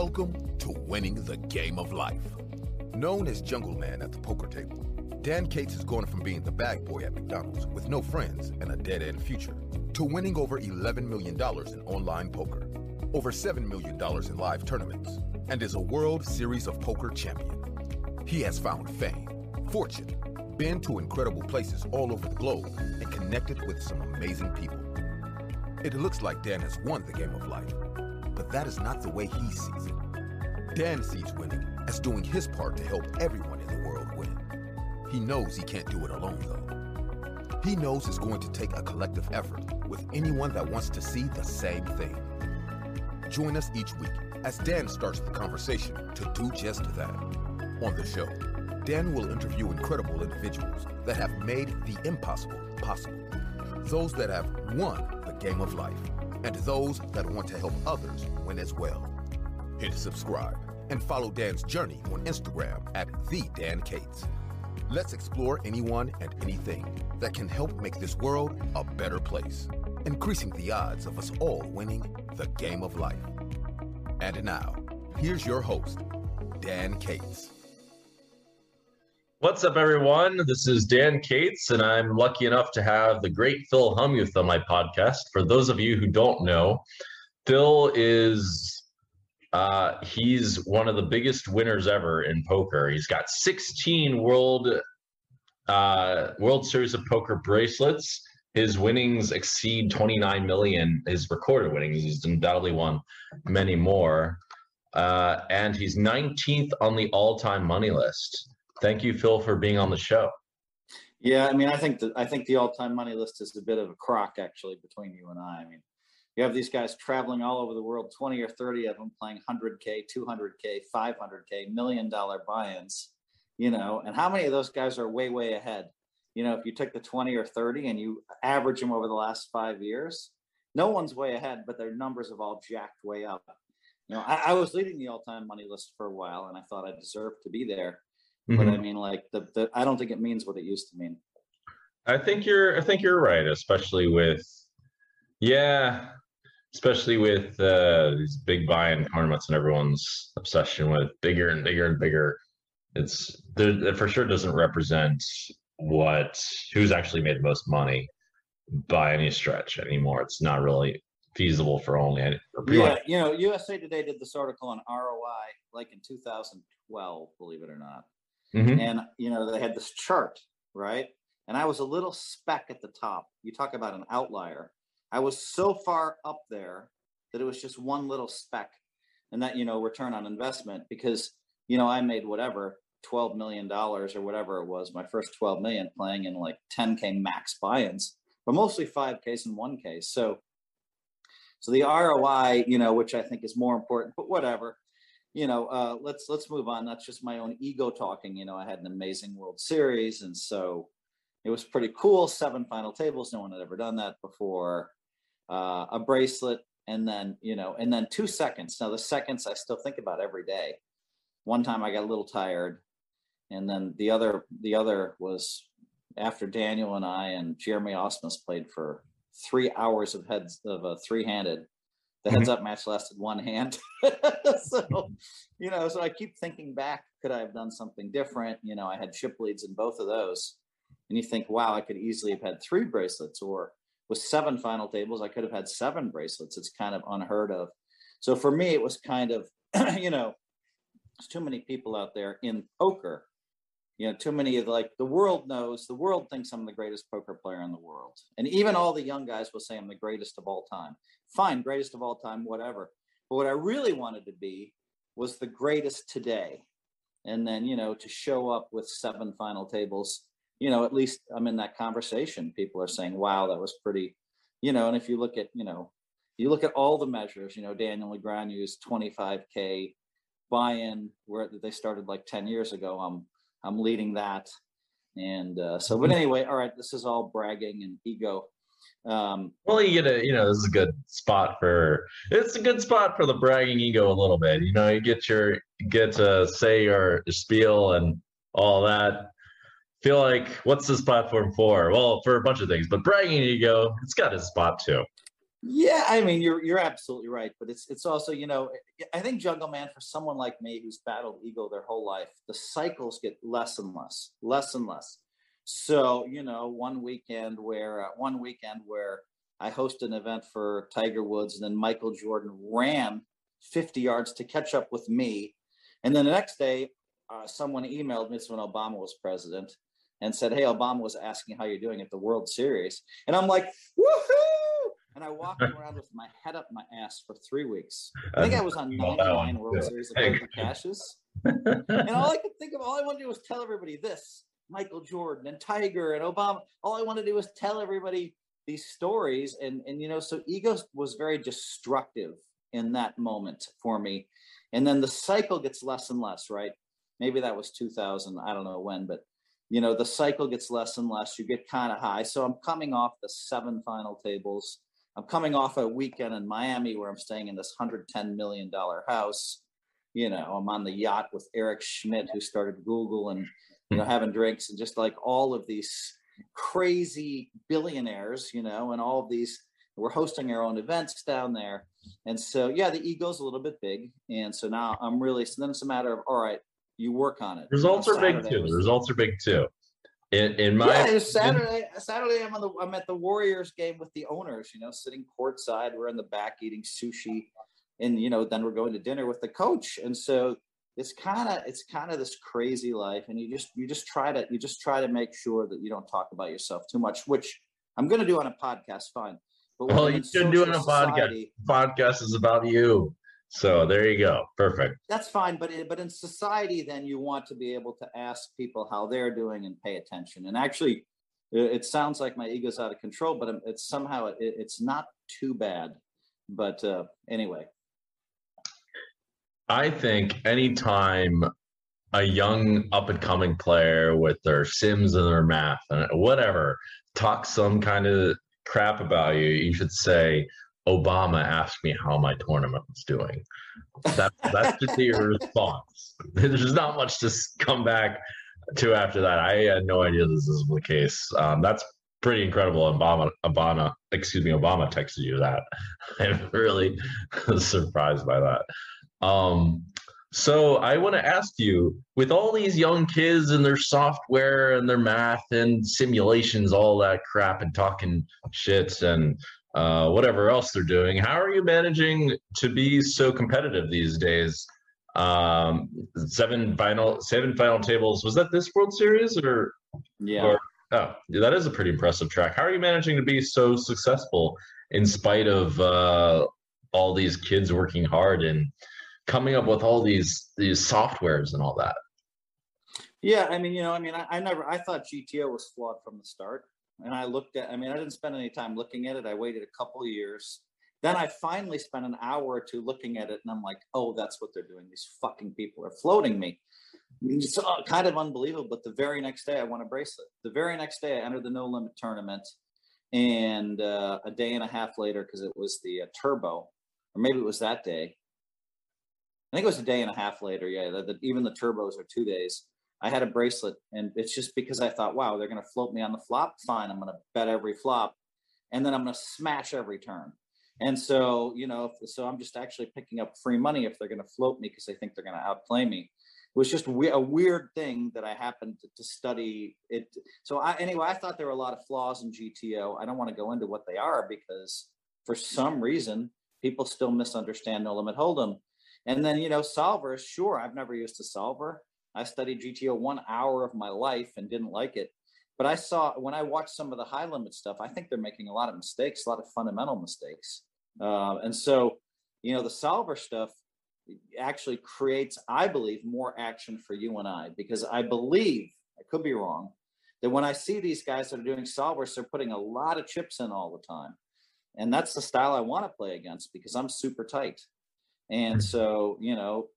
Welcome to Winning the Game of Life. Known as Jungle Man at the poker table, Dan Cates has gone from being the bag boy at McDonald's with no friends and a dead-end future to winning over $11 million in online poker, over $7 million in live tournaments, and is a World Series of Poker champion. He has found fame, fortune, been to incredible places all over the globe, and connected with some amazing people. It looks like Dan has won the game of life, but that is not the way he sees it. Dan sees winning as doing his part to help everyone in the world win. He knows he can't do it alone, though. He knows it's going to take a collective effort with anyone that wants to see the same thing. Join us each week as Dan starts the conversation to do just that. On the show, Dan will interview incredible individuals that have made the impossible possible, those that have won the game of life, and those that want to help others win as well. Hit subscribe and follow Dan's journey on Instagram at @TheDanCates. Let's explore anyone and anything that can help make this world a better place, increasing the odds of us all winning the game of life. And now, here's your host, Dan Cates. What's up, everyone? This is Dan Cates, and I'm lucky enough to have the great Phil Hellmuth on my podcast. For those of you who don't know, Phil is he's one of the biggest winners ever in poker. He's got 16 World Series of Poker bracelets. His winnings exceed 29 million. His recorded winnings, he's undoubtedly won many more. And he's 19th on the all-time money list. Thank you, Phil, for being on the show. Yeah, I mean, I think the all-time money list is a bit of a crock, actually, between you and I. I mean, you have these guys traveling all over the world, 20 or 30 of them playing 100K, 200K, 500K, $1 million buy-ins, you know, and how many of those guys are way, way ahead? You know, if you took the 20 or 30 and you average them over the last 5 years, no one's way ahead, but their numbers have all jacked way up. You know, I was leading the all-time money list for a while, and I thought I deserved to be there. Mm-hmm. But I mean, like, I don't think it means what it used to mean. I think you're right, especially with these big buy-in tournaments and everyone's obsession with bigger and bigger and bigger. It for sure doesn't represent who's actually made the most money by any stretch anymore. It's not really feasible for only. You know, USA Today did this article on ROI like in 2012, believe it or not. Mm-hmm. And, you know, they had this chart, right? And I was a little speck at the top. You talk about an outlier. I was so far up there that it was just one little speck. And that, you know, return on investment, because, you know, I made whatever, $12 million or whatever it was, my first 12 million playing in like 10K max buy-ins, but mostly 5Ks and 1Ks. So the ROI, you know, which I think is more important, but whatever. You know, let's move on. That's just my own ego talking. You know, I had an amazing World Series, and so it was pretty cool. 7 final tables. No one had ever done that before. A bracelet, and then, you know, and then 2 seconds. Now the seconds I still think about every day. One time I got a little tired, and then the other was after Daniel and I and Jeremy Osmus played for 3 hours of heads of a three-handed. The heads-up match lasted one hand. So, you know, so I keep thinking back, could I have done something different? You know, I had chip leads in both of those. And you think, wow, I could easily have had 3 bracelets, or with 7 final tables, I could have had 7 bracelets. It's kind of unheard of. So for me, it was kind of, you know, there's too many people out there in poker. You know, too many of, like, the world thinks I'm the greatest poker player in the world. And even all the young guys will say I'm the greatest of all time. Fine, greatest of all time, whatever. But what I really wanted to be was the greatest today. And then, you know, to show up with 7 final tables, you know, at least I'm in that conversation. People are saying, wow, that was pretty, you know, and if you look at, you know, you look at all the measures, you know, Daniel Negreanu's 25K buy-in where they started like 10 years ago. I'm leading that. And so, but anyway, all right, this is all bragging and ego. Well, you get this is a good spot for, the bragging ego a little bit. You know, you get to say your spiel and all that. Feel like, what's this platform for? Well, for a bunch of things, but bragging ego, it's got its spot too. Yeah, I mean, you're absolutely right. But it's also, you know, I think Jungle Man, for someone like me who's battled ego their whole life, the cycles get less and less. So, you know, one weekend where I hosted an event for Tiger Woods, and then Michael Jordan ran 50 yards to catch up with me. And then the next day, someone emailed me, it's when Obama was president, and said, hey, Obama was asking how you're doing at the World Series. And I'm like, woohoo! And I walked around with my head up my ass for 3 weeks. I think I was on 99 World Series of Poker Cashes. And all I could think of, all I wanted to do was tell everybody this, Michael Jordan and Tiger and Obama. All I wanted to do was tell everybody these stories. And you know, so ego was very destructive in that moment for me. And then the cycle gets less and less, right? Maybe that was 2000, I don't know when, but you know, the cycle gets less and less. You get kind of high. So I'm coming off the 7 final tables. I'm coming off a weekend in Miami where I'm staying in this $110 million house. You know, I'm on the yacht with Eric Schmidt, who started Google, and, you know, having drinks, and just like all of these crazy billionaires, you know, and all of these, we're hosting our own events down there. And so, yeah, the ego's a little bit big. And so now I'm really, so then it's a matter of, all right, you work on it. Results are big too. Results are big too. In my Saturday, I'm at the Warriors game with the owners, you know, sitting courtside. We're in the back eating sushi, and you know, then we're going to dinner with the coach. And so it's kind of this crazy life, and you just try to make sure that you don't talk about yourself too much, which I'm going to do on a podcast, fine. But well, you shouldn't do it on a podcast. Podcast is about you. So there you go. Perfect. That's fine. But in society, then you want to be able to ask people how they're doing and pay attention. And actually, it sounds like my ego's out of control, but it's somehow it's not too bad. But anyway. I think anytime a young up-and-coming player with their sims and their math and whatever talks some kind of crap about you, you should say, Obama asked me how my tournament was doing. That's just your response. There's not much to come back to after that. I had no idea this was the case. That's pretty incredible. Obama texted you that. I'm really surprised by that. So I want to ask you, with all these young kids and their software and their math and simulations, all that crap and talking shits and whatever else they're doing, how are you managing to be so competitive these days? 7 final tables. Was that this World Series or? Yeah. That is a pretty impressive track. How are you managing to be so successful in spite of all these kids working hard and coming up with all these softwares and all that? Yeah, I mean, you know, I thought GTO was flawed from the start. And I looked at, I didn't spend any time looking at it. I waited a couple years. Then I finally spent an hour or two looking at it. And I'm like, oh, that's what they're doing. These fucking people are floating me. It's kind of unbelievable. But the very next day, I won a bracelet. The very next day, I entered the No Limit tournament. And a day and a half later, because it was the Turbo, or maybe it was that day. I think it was a day and a half later. Yeah, even the Turbos are 2 days. I had a bracelet, and it's just because I thought, wow, they're going to float me on the flop. Fine. I'm going to bet every flop, and then I'm going to smash every turn. And so, you know, so I'm just actually picking up free money if they're going to float me because they think they're going to outplay me. It was just a weird thing that I happened to study it. So I thought there were a lot of flaws in GTO. I don't want to go into what they are because for some reason, people still misunderstand No Limit Hold'em. And then, you know, solvers, sure, I've never used a solver. I studied GTO 1 hour of my life and didn't like it. But I saw, when I watched some of the high limit stuff, I think they're making a lot of mistakes, a lot of fundamental mistakes. And so, you know, the solver stuff actually creates, I believe, more action for you and I, because I believe, I could be wrong, that when I see these guys that are doing solvers, they're putting a lot of chips in all the time. And that's the style I want to play against because I'm super tight. And so, you know,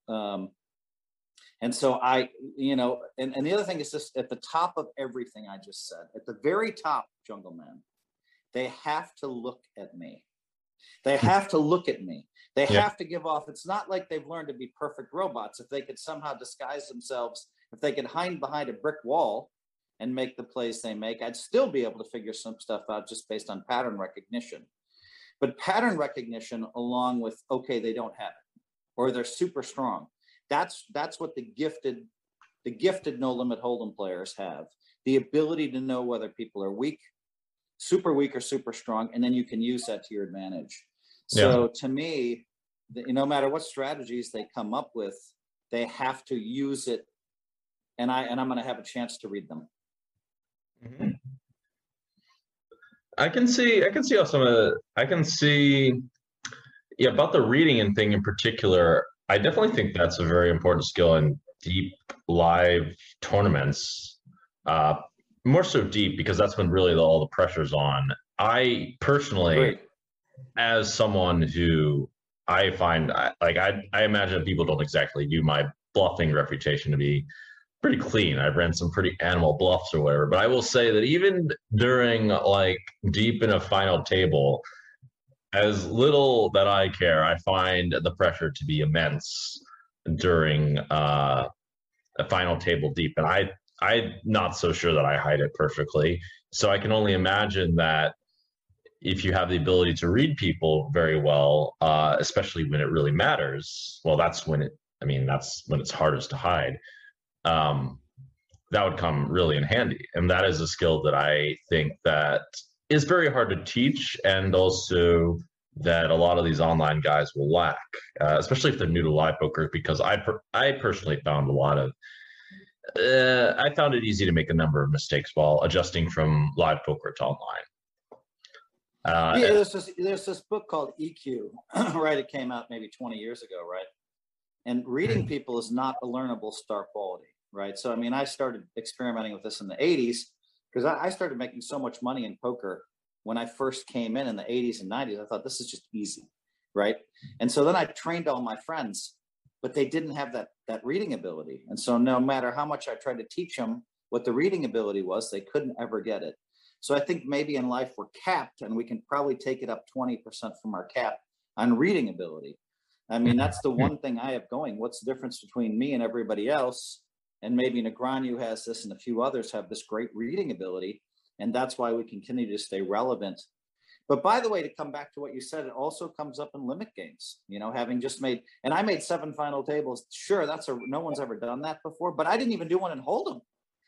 and so I, you know, and the other thing is just at the top of everything I just said, at the very top, Jungle Man, they have to look at me. They have to look at me. They have to give off. It's not like they've learned to be perfect robots. If they could somehow disguise themselves, if they could hide behind a brick wall and make the plays they make, I'd still be able to figure some stuff out just based on pattern recognition. But pattern recognition along with, okay, they don't have it, or they're super strong. That's what the gifted no limit hold'em players have. The ability to know whether people are weak, super weak, or super strong, and then you can use that to your advantage. So to me, no matter what strategies they come up with, they have to use it, and I'm going to have a chance to read them. Mm-hmm. I can see how some of the, about the reading and thing in particular. I definitely think that's a very important skill in deep live tournaments. More so deep, because that's when really all the pressure's on. I personally, as someone who I find, I imagine people don't exactly do my bluffing reputation to be pretty clean. I've ran some pretty animal bluffs or whatever, but I will say that even during like deep in a final table, as little that I care, I find the pressure to be immense during a final table deep. And I'm not so sure that I hide it perfectly. So I can only imagine that if you have the ability to read people very well, especially when it really matters, well, that's when it's hardest to hide. That would come really in handy. And that is a skill that I think that is very hard to teach, and also that a lot of these online guys will lack, especially if they're new to live poker, because I personally found I found it easy to make a number of mistakes while adjusting from live poker to online. There's this book called EQ, right? It came out maybe 20 years ago, right? And reading people is not a learnable star quality, right? So, I mean, I started experimenting with this in the 80s because I started making so much money in poker when I first came in the 80s and 90s. I thought this is just easy, right? And so then I trained all my friends, but they didn't have that reading ability. And so no matter how much I tried to teach them what the reading ability was, they couldn't ever get it. So I think maybe in life we're capped, and we can probably take it up 20% from our cap on reading ability. I mean, that's the one thing I have going. What's the difference between me and everybody else? And maybe Negreanu has this, and a few others have this great reading ability. And that's why we continue to stay relevant. But by the way, to come back to what you said, it also comes up in limit games, having just made, and I made 7 final tables. Sure, no one's ever done that before, but I didn't even do one in Hold'em.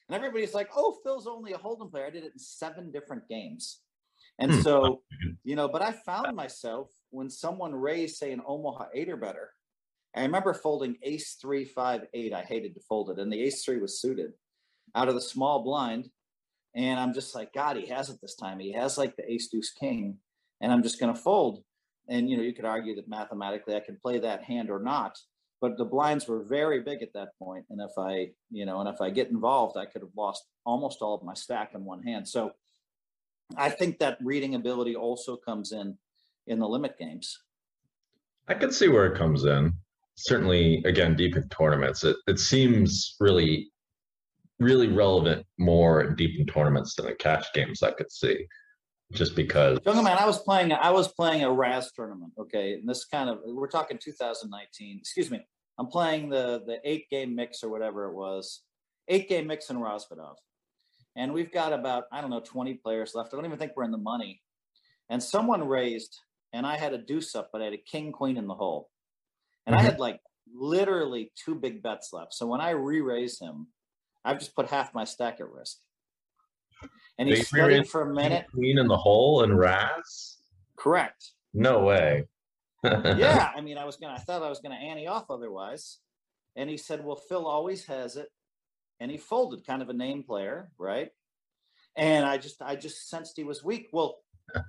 And everybody's like, oh, Phil's only a Hold'em player. I did it in 7 different games. And so, but I found myself when someone raised, say, an Omaha 8 or better, I remember folding ace 3, 5, 8. I hated to fold it. And the ace 3 was suited out of the small blind. And I'm just like, God, he has it this time. He has like the ace deuce king, and I'm just going to fold. And, you could argue that mathematically I can play that hand or not. But the blinds were very big at that point. And if I, if I get involved, I could have lost almost all of my stack in one hand. So I think that reading ability also comes in the limit games. I could see where it comes in. Certainly, again, deep in tournaments, it seems really, really relevant more deep in tournaments than in cash games. I could see, just because. Young man, I was playing a Razz tournament. Okay, and this kind of, we're talking 2019. Excuse me, I'm playing the 8-game mix or whatever it was, 8-game mix in Rosvedov, and we've got about 20 players left. I don't even think we're in the money, and someone raised, and I had a deuce up, but I had a king queen in the hole. And I had like literally 2 big bets left. So when I re-raise him, I've just put half my stack at risk. And he studied for a minute. Queen in the hole and Razz? Correct. No way. Yeah, I mean, I thought I was gonna ante off otherwise. And he said, well, Phil always has it. And he folded, kind of a name player, right? And I just sensed he was weak. Well,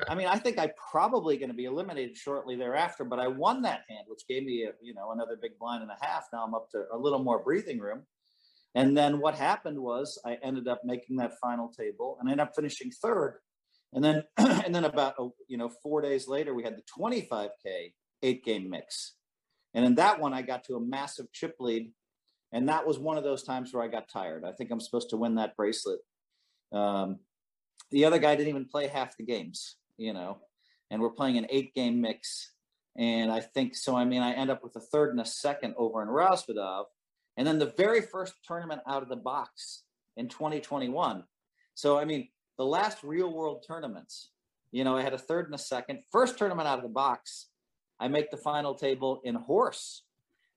I mean, I think I'm probably going to be eliminated shortly thereafter, but I won that hand, which gave me, another big blind and a half. Now I'm up to a little more breathing room. And then what happened was I ended up making that final table and ended up finishing 3rd. And then, about, 4 days later, we had the 25K 8-game mix. And in that one, I got to a massive chip lead. And that was one of those times where I got tired. I think I'm supposed to win that bracelet. The other guy didn't even play half the games, and we're playing an 8-game mix. And I think so. I mean, I end up with a 3rd and a 2nd over in Rosvedov. And then the very first tournament out of the box in 2021. So, I mean, the last real world tournaments You know, I had a third and a second. First tournament out of the box, I make the final table in horse.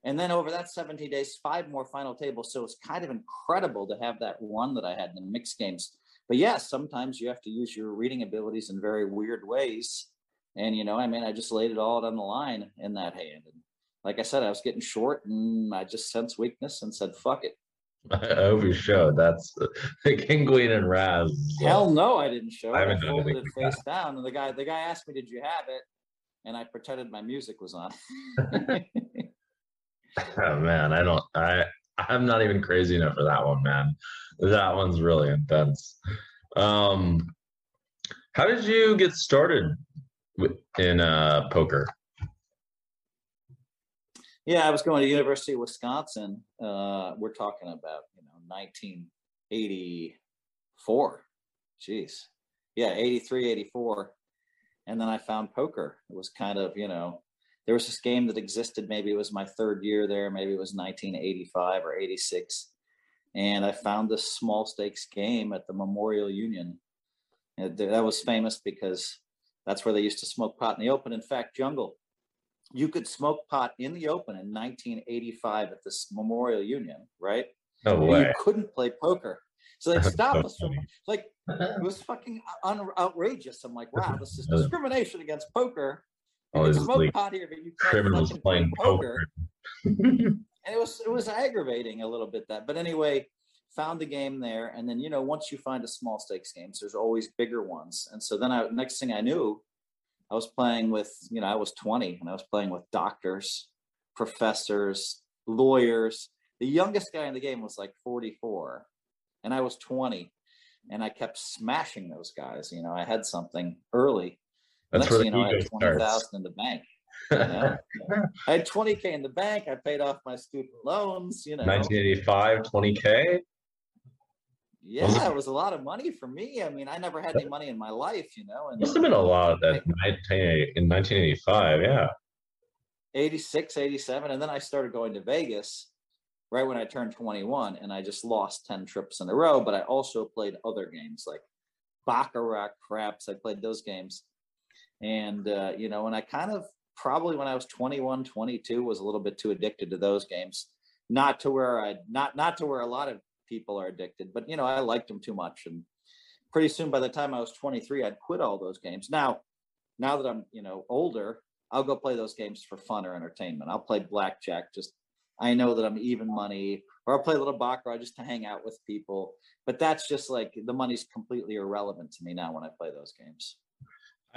And then over that 17 days, 5 more final tables. So it's kind of incredible to have that one that I had in the mixed games. But yeah, sometimes you have to use your reading abilities in very weird ways. And, you know, I mean, I just laid it all on the line in that hand. And like I said, I was getting short and I just sensed weakness and said, fuck it. I hope you showed. That's the King, Queen, and Razz. Hell no, I didn't show. I folded it face down. And the guy asked me, did you have it? And I pretended my music was on. Oh, man, I'm not even crazy enough for that one, man. That one's really intense. How did you get started in poker? Yeah, I was going to University of Wisconsin. We're talking about, you know, 1984. Jeez. Yeah, 83, 84. And then I found poker. It was kind of, you know, there was this game that existed. Maybe it was my third year there. Maybe it was 1985 or 86. And I found this small stakes game at the Memorial Union. And that was famous because that's where they used to smoke pot in the open. In fact, Jungle, you could smoke pot in the open in 1985 at this Memorial Union, right? No way. And you couldn't play poker. So they stopped us from, like, it was fucking outrageous. I'm like, wow, this is discrimination against poker. Oh, this smoke pot here, but you can't criminals playing poker. And it was aggravating a little bit that, but anyway, found the game there. And then, you know, once you find a small stakes games, there's always bigger ones. And so then next thing I knew, I was playing with, you know, I was 20 and I was playing with doctors, professors, lawyers. The youngest guy in the game was like 44 and I was 20 and I kept smashing those guys. You know, I had something early. That's where the ego starts. I had 20,000 in the bank. You know? I had 20K in the bank. I paid off my student loans, you know. 1985, 20K? Yeah, it was a lot of money for me. I mean, I never had any money in my life, you know. And must have been a lot of that in 1985, yeah. 86, 87. And then I started going to Vegas right when I turned 21, and I just lost 10 trips in a row. But I also played other games like Baccarat, craps. I played those games. And, you know, and I kind of probably when I was 21, 22 was a little bit too addicted to those games, not to where a lot of people are addicted, but, you know, I liked them too much. And pretty soon by the time I was 23, I'd quit all those games. Now that I'm, you know, older, I'll go play those games for fun or entertainment. I'll play blackjack. Just, I know that I'm even money, or I'll play a little baccarat just to hang out with people. But that's just like the money's completely irrelevant to me now when I play those games.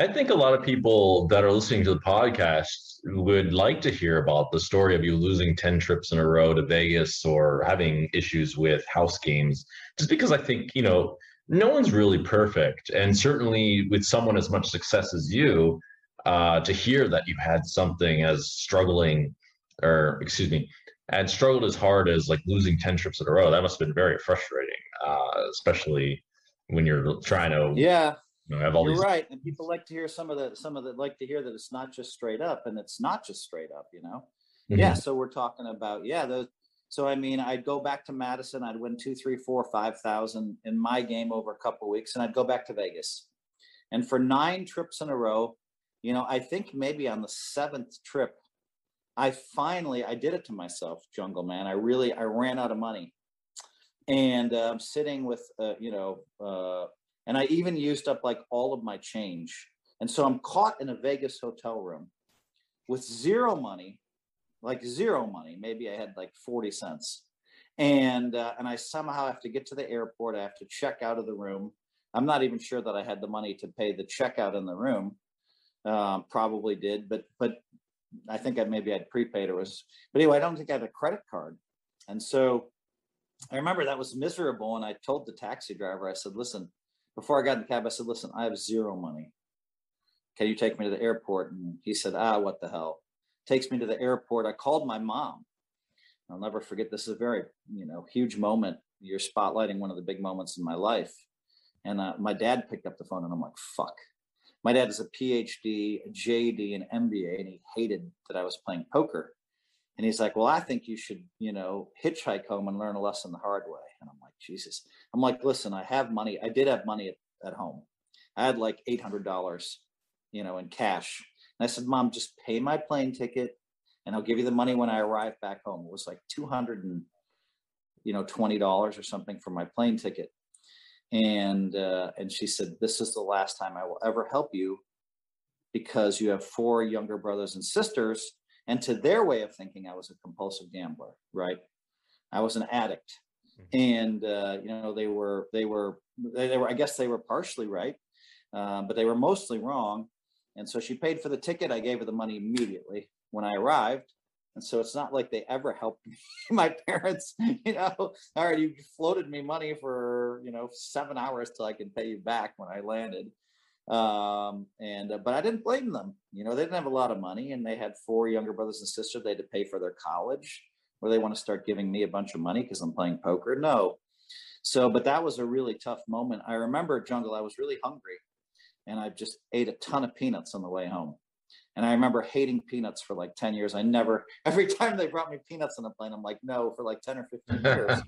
I think a lot of people that are listening to the podcast would like to hear about the story of you losing 10 trips in a row to Vegas or having issues with house games, just because I think, you know, no one's really perfect. And certainly with someone as much success as you, to hear that you had something had struggled as hard as like losing 10 trips in a row, that must have been very frustrating, especially when you're trying to... Yeah. You're right, and people like to hear some of the like to hear that it's not just straight up, and it's not just straight up, you know. Mm-hmm. Yeah, so we're talking about those. So I mean, I'd go back to Madison, I'd win 2, 3, 4, 5,000 in my game over a couple of weeks, and I'd go back to Vegas, and for 9 trips in a row, you know, I think maybe on the 7th trip, I did it to myself, Jungle Man. I ran out of money, and I'm sitting with and I even used up like all of my change. And so I'm caught in a Vegas hotel room with zero money. Maybe I had like 40 cents. And I somehow have to get to the airport. I have to check out of the room. I'm not even sure that I had the money to pay the checkout in the room. Probably did, but I think I'd prepaid but anyway, I don't think I had a credit card. And so I remember that was miserable. And I told the taxi driver, I said, listen, before I got in the cab, I said, listen, I have zero money. Can you take me to the airport? And he said, what the hell? Takes me to the airport. I called my mom. I'll never forget. This is a very, you know, huge moment. You're spotlighting one of the big moments in my life. And my dad picked up the phone and I'm like, fuck. My dad is a PhD, a JD, an MBA, and he hated that I was playing poker. And he's like, well, I think you should, you know, hitchhike home and learn a lesson the hard way. And I'm like, Jesus. I'm like, listen, I have money. I did have money at home. I had like $800, you know, in cash. And I said, Mom, just pay my plane ticket and I'll give you the money when I arrive back home. It was like $220 or something for my plane ticket. And she said, this is the last time I will ever help you because you have four younger brothers and sisters. And to their way of thinking, I was a compulsive gambler, right? I was an addict. And, you know, they were, I guess they were partially right, but they were mostly wrong. And so she paid for the ticket. I gave her the money immediately when I arrived. And so it's not like they ever helped me. My parents, you know, all right, you floated me money for, you know, 7 hours till I can pay you back when I landed. But I didn't blame them. You know, they didn't have a lot of money and they had four younger brothers and sisters. They had to pay for their college. Or they want to start giving me a bunch of money because I'm playing poker? No. So, but that was a really tough moment. I remember, Jungle, I was really hungry and I just ate a ton of peanuts on the way home. And I remember hating peanuts for like 10 years. I never, every time they brought me peanuts on the plane, I'm like, no, for like 10 or 15 years,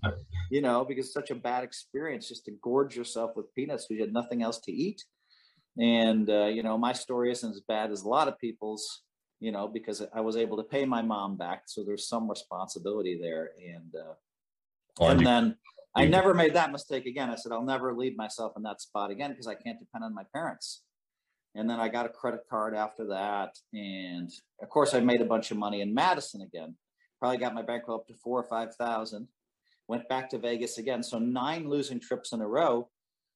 you know, because it's such a bad experience just to gorge yourself with peanuts because you had nothing else to eat. And, you know, my story isn't as bad as a lot of people's, you know, because I was able to pay my mom back. So there's some responsibility there. And then I never made that mistake again. I said, I'll never leave myself in that spot again because I can't depend on my parents. And then I got a credit card after that. And of course I made a bunch of money in Madison again, probably got my bankroll up to 4,000 or 5,000, went back to Vegas again. So 9 losing trips in a row,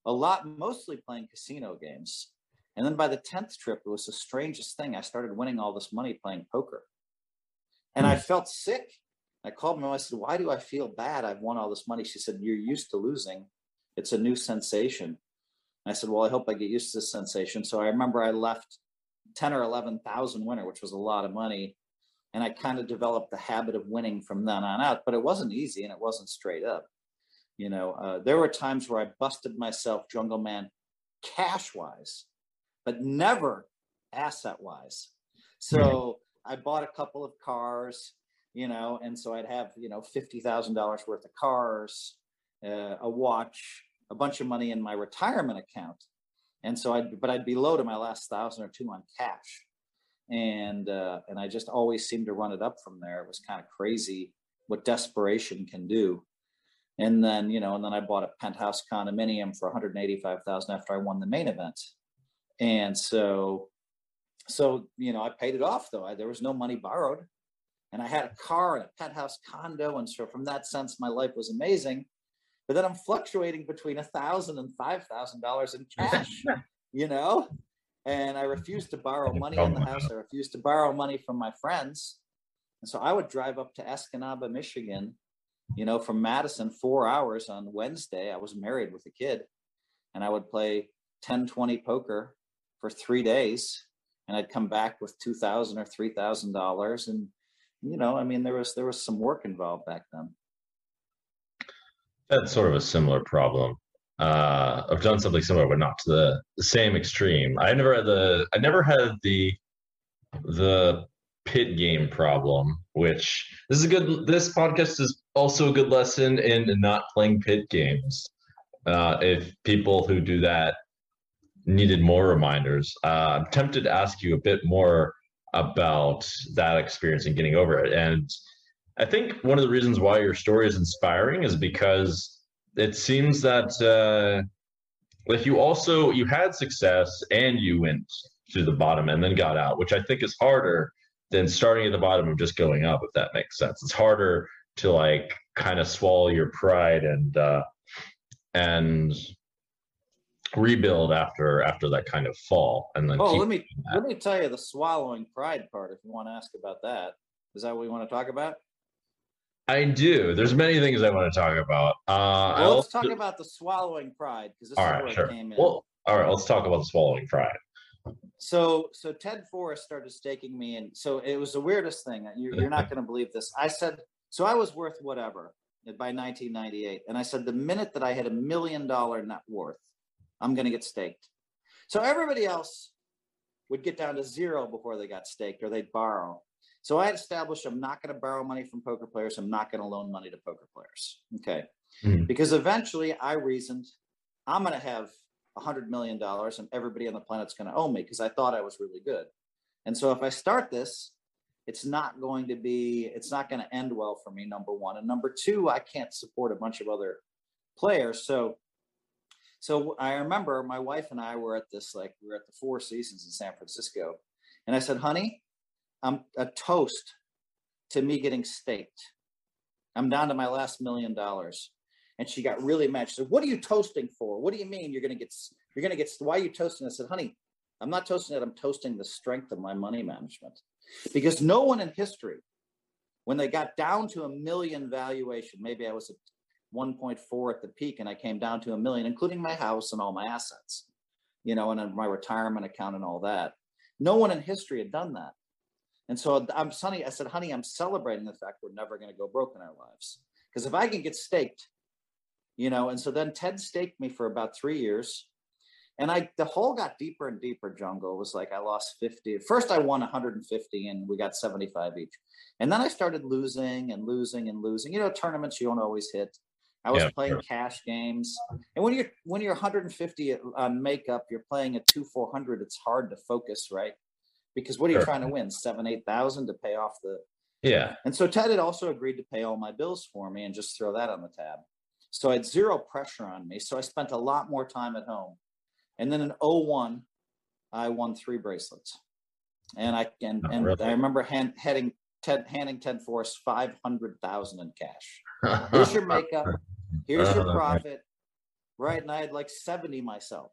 a lot, mostly playing casino games. And then by the 10th trip, it was the strangest thing. I started winning all this money playing poker. And I felt sick. I called my mom. I said, why do I feel bad? I've won all this money. She said, you're used to losing. It's a new sensation. And I said, well, I hope I get used to this sensation. So I remember I left 10 or 11,000 winner, which was a lot of money. And I kind of developed the habit of winning from then on out. But it wasn't easy and it wasn't straight up. You know, there were times where I busted myself, Jungle Man, cash-wise, but never asset wise. So I bought a couple of cars, you know, and so I'd have, you know, $50,000 worth of cars, a watch, a bunch of money in my retirement account. And so I'd be low to my last 1,000 or 2 on cash. And I just always seemed to run it up from there. It was kind of crazy what desperation can do. And then, you know, and then I bought a penthouse condominium for $185,000 after I won the main event. And so, you know, I paid it off though. There was no money borrowed and I had a car and a penthouse condo. And so from that sense, my life was amazing, but then I'm fluctuating between $1,000 and $5,000 in cash, you know, and I refused to borrow money in the house. I refused to borrow money from my friends. And so I would drive up to Escanaba, Michigan, you know, from Madison, 4 hours on Wednesday. I was married with a kid and I would play 10-20 poker for 3 days, and I'd come back with $2,000 or $3,000. And, you know, I mean, there was some work involved back then. That's sort of a similar problem. I've done something similar, but not to the same extreme. I never had the pit game problem, which this is this podcast is also a good lesson in not playing pit games. If people who do that needed more reminders. I'm tempted to ask you a bit more about that experience and getting over it. And I think one of the reasons why your story is inspiring is because it seems that like you had success and you went to the bottom and then got out, which I think is harder than starting at the bottom of just going up, if that makes sense. It's harder to like kind of swallow your pride and rebuild after that kind of fall. And then let me tell you the swallowing pride part, if you want to ask about that. Is that what you want to talk about? I do. There's many things I want to talk about. Well, let's talk about the swallowing pride, because this is where it came in. Well, all right, let's talk about the swallowing pride. So Ted Forrest started staking me, and so it was the weirdest thing. You're not going to believe this. I said, so I was worth whatever by 1998, and I said the minute that I had $1 million net worth, I'm going to get staked. So everybody else would get down to zero before they got staked, or they'd borrow. So I had established I'm not going to borrow money from poker players. I'm not going to loan money to poker players. Okay. Because eventually I reasoned I'm going to have $100 million and everybody on the planet's going to own me because I thought I was really good. And so if I start this, it's not going to end well for me, number one. And number two, I can't support a bunch of other players. So I remember my wife and I were at we were at the Four Seasons in San Francisco. And I said, honey, I'm a toast to me getting staked. I'm down to my last $1 million. And she got really mad. She said, what are you toasting for? What do you mean you're going to get, why are you toasting? I said, honey, I'm not toasting it. I'm toasting the strength of my money management, because no one in history, when they got down to $1 million valuation, maybe I was at 1.4 at the peak and I came down to $1 million, including my house and all my assets, and my retirement account and all that. No one in history had done that. And so I said, honey, I'm celebrating the fact we're never going to go broke in our lives. Because if I can get staked, and so then Ted staked me for about 3 years. And the hole got deeper and deeper, Jungle. It was like I lost 50. First, I won 150 and we got 75 each. And then I started losing and losing and losing. Tournaments you don't always hit. I was playing cash games. And when you're 150 on makeup, you're playing a 2/400. It's hard to focus, right? Because what are you trying to win? 7,000, 8,000 to pay off the. Yeah. And so Ted had also agreed to pay all my bills for me and just throw that on the tab. So I had zero pressure on me. So I spent a lot more time at home. And then in 01, I won 3 bracelets. And I remember handing Ted Forrest $500,000 in cash. Here's your makeup. Here's your profit. Right. And I had like 70 myself.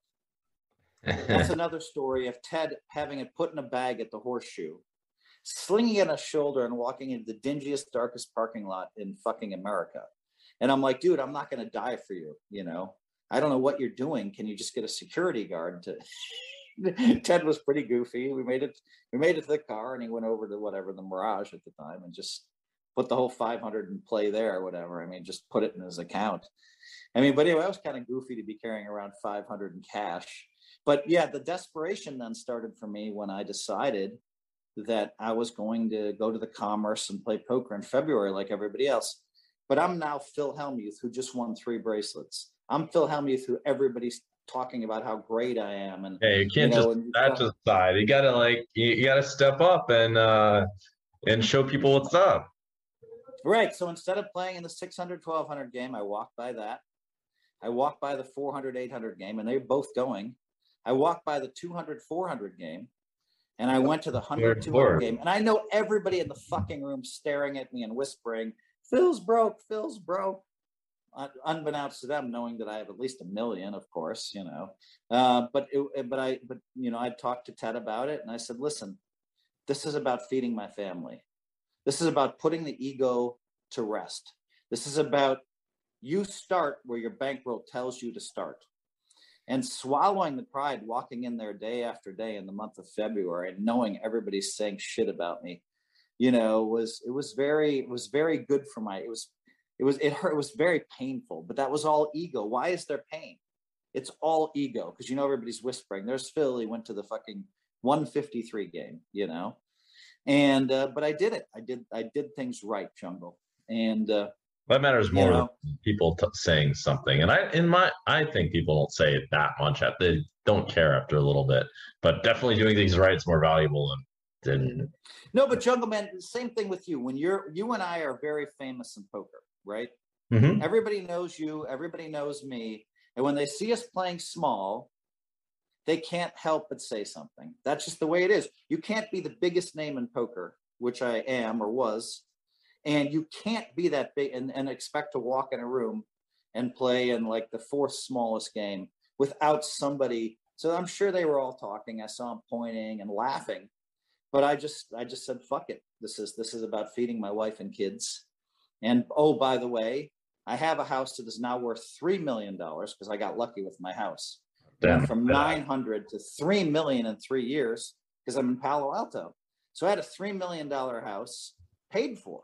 That's another story of Ted having it put in a bag at the Horseshoe, slinging it on his shoulder and walking into the dingiest, darkest parking lot in fucking America. And I'm like, dude, I'm not going to die for you. I don't know what you're doing. Can you just get a security guard to Ted was pretty goofy. We made it to the car and he went over to whatever the Mirage at the time and just put the whole 500 in play there or whatever. Just put it in his account. But anyway, I was kind of goofy to be carrying around 500 in cash. But yeah, the desperation then started for me when I decided that I was going to go to the Commerce and play poker in February like everybody else. But I'm now Phil Hellmuth, who just won 3 bracelets. I'm Phil Hellmuth, who everybody's talking about how great I am. And hey, you can't just aside. You gotta step up and show people what's up. Right. So instead of playing in the 600, 1200 game, I walked by that. I walked by the 400, 800 game, and they're both going. I walked by the 200, 400 game, and I went to the 100, 200 game. And I know everybody in the fucking room staring at me and whispering, Phil's broke, Phil's broke. Unbeknownst to them, knowing that I have at least $1 million, of course, But I talked to Ted about it, and I said, listen, this is about feeding my family. This is about putting the ego to rest. This is about you start where your bankroll tells you to start. And swallowing the pride, walking in there day after day in the month of February and knowing everybody's saying shit about me, it was very good for my, it hurt. It was very painful, but that was all ego. Why is there pain? It's all ego. Cause everybody's whispering, there's Phil, he went to the fucking 153 game, and, but I did it. I did things right, Jungle. And, that matters more than people saying something. And I think people don't say it that much. They don't care after a little bit, but definitely doing things right is more valuable than. No, but Jungle Man, same thing with you. When you and I are very famous in poker, right? Mm-hmm. Everybody knows you. Everybody knows me. And when they see us playing small, they can't help but say something. That's just the way it is. You can't be the biggest name in poker, which I am or was. And you can't be that big and expect to walk in a room and play in like the 4th smallest game without somebody. So I'm sure they were all talking. I saw them pointing and laughing, but I just said, fuck it. This is about feeding my wife and kids. And, oh, by the way, I have a house that is now worth $3 million because I got lucky with my house. Damn. From 900 to 3 million in 3 years because I'm in Palo Alto. So I had a $3 million house paid for.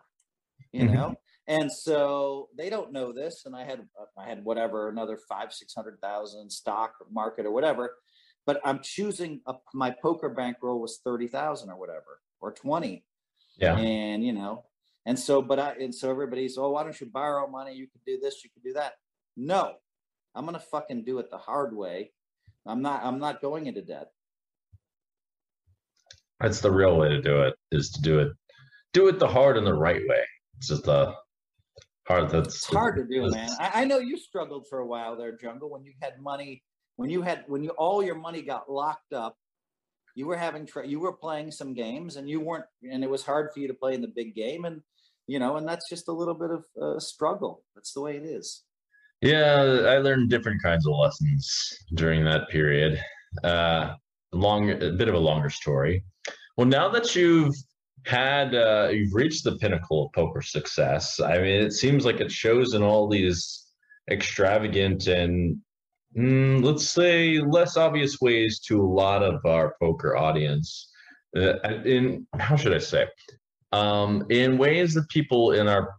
And so they don't know this. And I had whatever, another 500,000, 600,000 stock market or whatever, but I'm choosing my poker bankroll was 30,000 or whatever, or 20. Yeah. And, so everybody's, oh, why don't you borrow money? You can do this, you can do that. No, I'm going to fucking do it the hard way. I'm not going into debt. That's the real way to do it, is to do it the hard and the right way. It's just the hard. It's hard to do, man. I know you struggled for a while there, Jungle, when you had money, when all your money got locked up. You were playing some games, and it was hard for you to play in the big game, and and that's just a little bit of a struggle. That's the way it is. Yeah, I learned different kinds of lessons during that period. A bit of a longer story. Well, now that you've reached the pinnacle of poker success, I mean, it seems like it shows in all these extravagant and let's say less obvious ways to a lot of our poker audience. In ways that people in our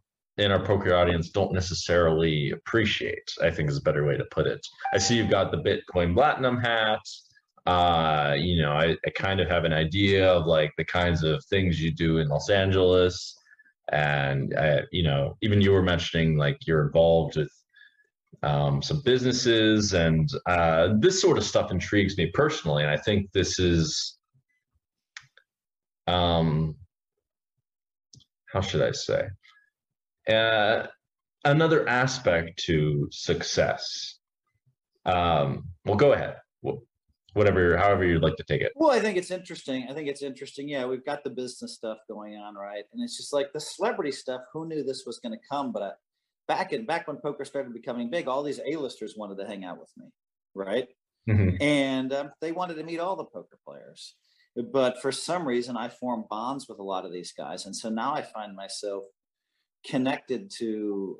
poker audience don't necessarily appreciate, I think is a better way to put it. I see you've got the Bitcoin Platinum hat. I kind of have an idea of like the kinds of things you do in Los Angeles, and even you were mentioning like you're involved with some businesses, and this sort of stuff intrigues me personally. And I think this is, another aspect to success. Well, go ahead. However you'd like to take it. Well, I think it's interesting. Yeah, we've got the business stuff going on, right? And it's just like the celebrity stuff. Who knew this was going to come? But back when poker started becoming big, all these A-listers wanted to hang out with me, right? Mm-hmm. And they wanted to meet all the poker players. But for some reason, I formed bonds with a lot of these guys. And so now I find myself connected to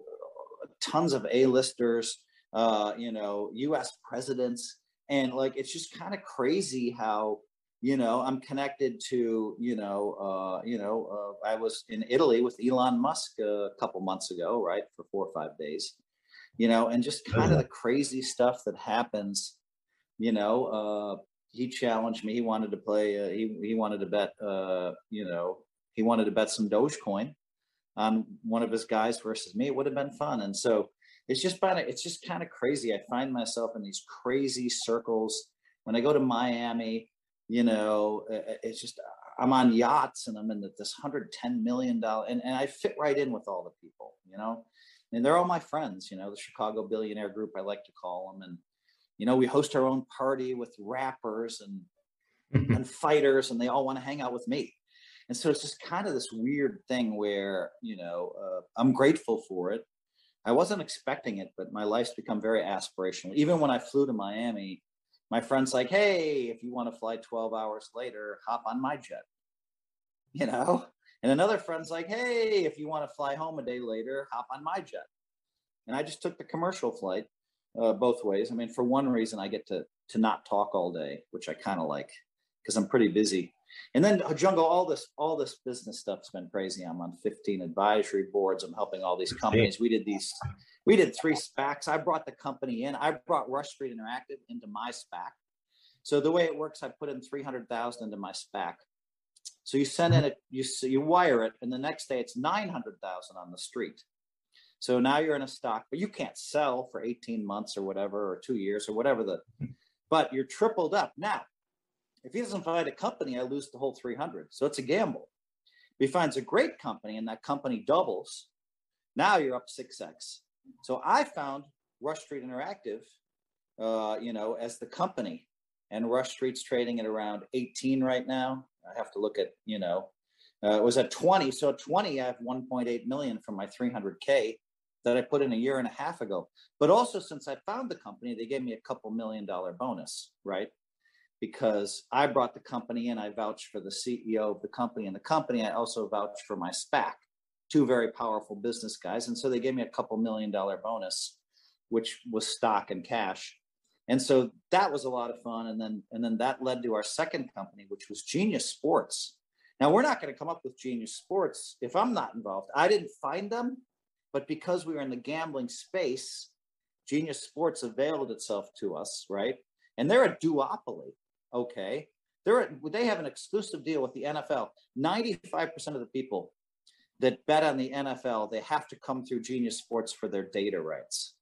tons of A-listers, U.S. presidents. And like, it's just kind of crazy how, I'm connected to, I was in Italy with Elon Musk a couple months ago, right, for 4 or 5 days, and just kind of the crazy stuff that happens. He challenged me. He wanted to play. He wanted to bet. He wanted to bet some Dogecoin on one of his guys versus me. It would have been fun. And so it's just kind of crazy. I find myself in these crazy circles when I go to Miami. It's just I'm on yachts and I'm in this $110 million, and I fit right in with all the people. And they're all my friends. The Chicago billionaire group, I like to call them, and. We host our own party with rappers and fighters, and they all want to hang out with me. And so it's just kind of this weird thing where, I'm grateful for it. I wasn't expecting it, but my life's become very aspirational. Even when I flew to Miami, my friend's like, hey, if you want to fly 12 hours later, hop on my jet, And another friend's like, hey, if you want to fly home a day later, hop on my jet. And I just took the commercial flight. Both ways. I mean, for one reason, I get to not talk all day, which I kind of like because I'm pretty busy. And then Jungle, all this business stuff's been crazy. I'm on 15 advisory boards. I'm helping all these companies. We did 3 SPACs. I brought the company in. I brought Rush Street Interactive into my SPAC. So the way it works, I put in $300,000 into my SPAC. So you send in it, you wire it, and the next day it's $900,000 on the street. So now you're in a stock, but you can't sell for 18 months or whatever, or 2 years or whatever but you're tripled up. Now, if he doesn't find a company, I lose the whole 300. So it's a gamble. If he finds a great company and that company doubles, now you're up 6X. So I found Rush Street Interactive, as the company, and Rush Street's trading at around 18 right now. I have to look at, it was at 20. So at 20, I have 1.8 million from my 300K. That I put in a year and a half ago. But also since I found the company, they gave me a couple $1 million bonus, right? Because I brought the company in, I vouched for the CEO of the company, and the company, I also vouched for my SPAC, 2 very powerful business guys. And so they gave me a couple $1 million bonus, which was stock and cash. And so that was a lot of fun. And then that led to our second company, which was Genius Sports. Now, we're not going to come up with Genius Sports if I'm not involved. I didn't find them. But because we were in the gambling space, Genius Sports availed itself to us, right? And they're a duopoly, okay? They have an exclusive deal with the NFL. 95% of the people that bet on the NFL, they have to come through Genius Sports for their data rights.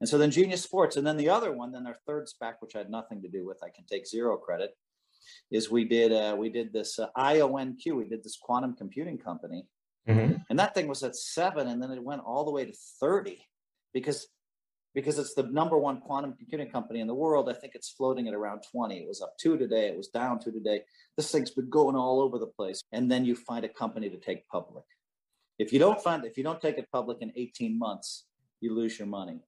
And so then Genius Sports, and then the other one, then their third SPAC, which I had nothing to do with, I can take zero credit, is we did this IONQ, we did this quantum computing company. Mm-hmm. And that thing was at 7, and then it went all the way to 30 because it's the number one quantum computing company in the world. I think it's floating at around 20. It was up 2 today. It was down 2 today. This thing's been going all over the place. And then you find a company to take public. If you don't take it public in 18 months, you lose your money.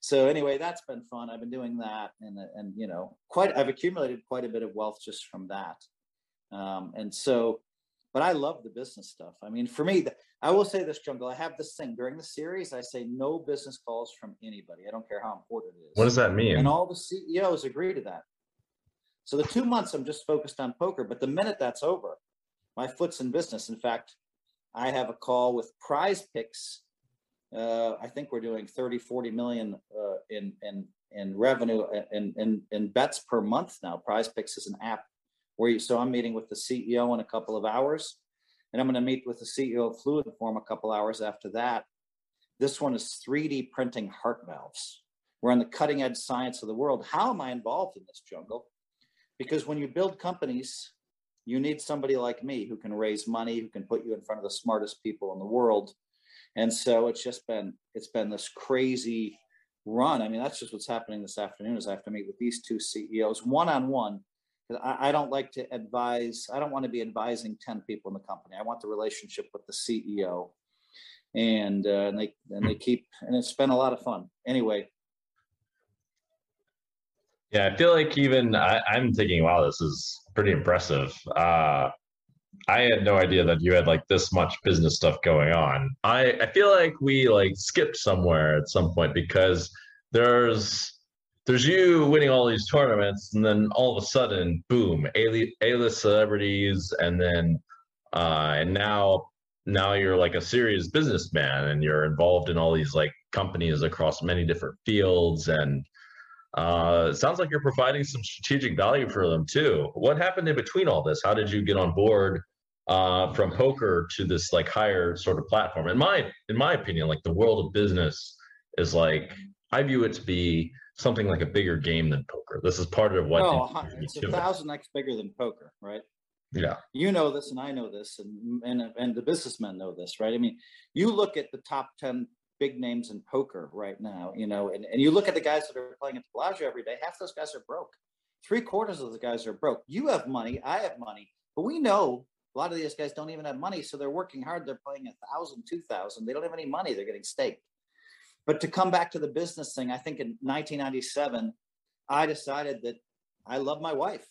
So anyway, that's been fun. I've been doing that, and you know, I've accumulated quite a bit of wealth just from that. And so, but I love the business stuff. I mean, for me, I will say this, Jungle, I have this thing during the series. I say no business calls from anybody. I don't care how important it is. What does that mean? And all the CEOs agree to that. So the 2 months I'm just focused on poker, but the minute that's over, my foot's in business. In fact, I have a call with Prize Picks. I think we're doing 30, 40 million in revenue in bets per month now. Prize Picks is an app where so I'm meeting with the CEO in a couple of hours, and I'm going to meet with the CEO of Fluid Form a couple hours after that. This one is 3D printing heart valves. We're on the cutting edge science of the world. How am I involved in this, Jungle? Because when you build companies, you need somebody like me who can raise money, who can put you in front of the smartest people in the world. And so it's been this crazy run. I mean, that's just what's happening this afternoon is I have to meet with these two CEOs one-on-one. I don't like to advise. I don't want to be advising 10 people in the company. I want the relationship with the CEO, and it's been a lot of fun. Anyway. Yeah, I feel like even I'm thinking, wow, this is pretty impressive. I had no idea that you had like this much business stuff going on. I feel like we like skipped somewhere at some point because there's you winning all these tournaments and then all of a sudden, boom, A-list celebrities. And then and now you're like a serious businessman and you're involved in all these like companies across many different fields. And it sounds like you're providing some strategic value for them too. What happened in between all this? How did you get on board from poker to this like higher sort of platform? In my opinion, like the world of business is like, I view it to be something like a bigger game than poker. This is part of what it's 1,000x bigger than poker, right? Yeah. You know this, and I know this, and the businessmen know this, right? I mean, you look at the top 10 big names in poker right now, you know, and you look at the guys that are playing at Bellagio every day, half those guys are broke. 3/4 of the guys are broke. You have money, I have money, but we know a lot of these guys don't even have money. So they're working hard. They're playing 1,000, 2,000. They don't have any money. They're getting staked. But to come back to the business thing, I think in 1997, I decided that I love my wife.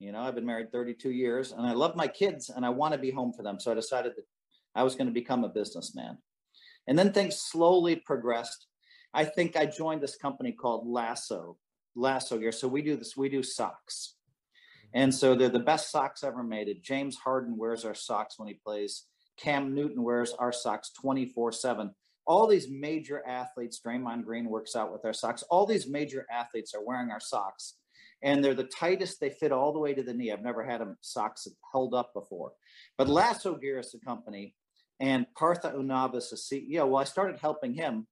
You know, I've been married 32 years and I love my kids and I want to be home for them. So I decided that I was going to become a businessman. And then things slowly progressed. I think I joined this company called Lasso Gear. So we do socks. And so they're the best socks ever made. James Harden wears our socks when he plays. Cam Newton wears our socks 24/7. All these major athletes, Draymond Green works out with our socks. All these major athletes are wearing our socks. And they're the tightest. They fit all the way to the knee. I've never had them socks held up before. But Lasso Gear is the company. And Partha Unavas, the CEO, well, I started helping him,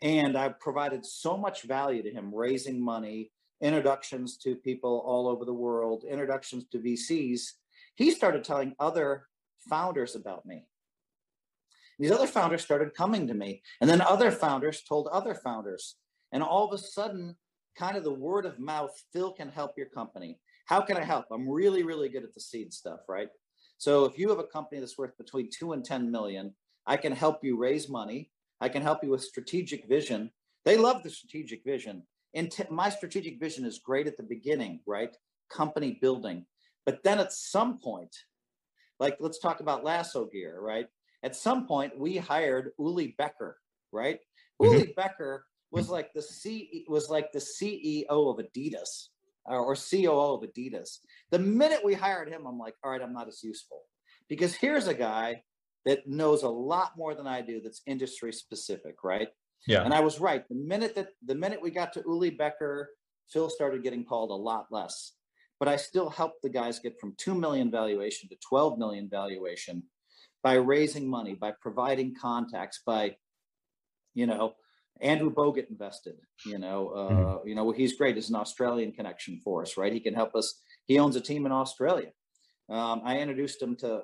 and I provided so much value to him, raising money, introductions to people all over the world, introductions to VCs. He started telling other founders about me. These other founders started coming to me, and then other founders told other founders. And all of a sudden, kind of the word of mouth, Phil can help your company. How can I help? I'm really, really good at the seed stuff, right? So if you have a company that's worth between 2 and 10 million, I can help you raise money. I can help you with strategic vision. They love the strategic vision. And my strategic vision is great at the beginning, right? Company building. But then at some point, like let's talk about Lasso Gear, right? At some point we hired Uli Becker, right? Mm-hmm. Uli Becker was like the CEO of Adidas. Or COO of Adidas. The minute we hired him, I'm like, all right, I'm not as useful. Because here's a guy that knows a lot more than I do that's industry specific, right? Yeah. And I was right. The minute we got to Uli Becker, Phil started getting called a lot less. But I still helped the guys get from 2 million valuation to 12 million valuation by raising money, by providing contacts, by, you know, Andrew Bogut invested, you know, he's great as an Australian connection for us, right? He can help us. He owns a team in Australia. I introduced him to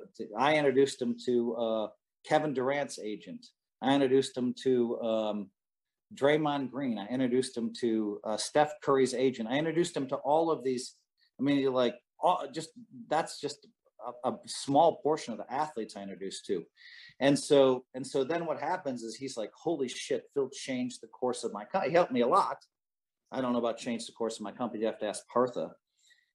Kevin Durant's agent. I introduced him to Draymond Green. I introduced him to Steph Curry's agent. I introduced him to all of these. I mean, you're like, oh, just that's just a small portion of the athletes I introduced to. And so then what happens is he's like, holy shit, Phil changed the course of my company. He helped me a lot. I don't know about change the course of my company. You have to ask Partha.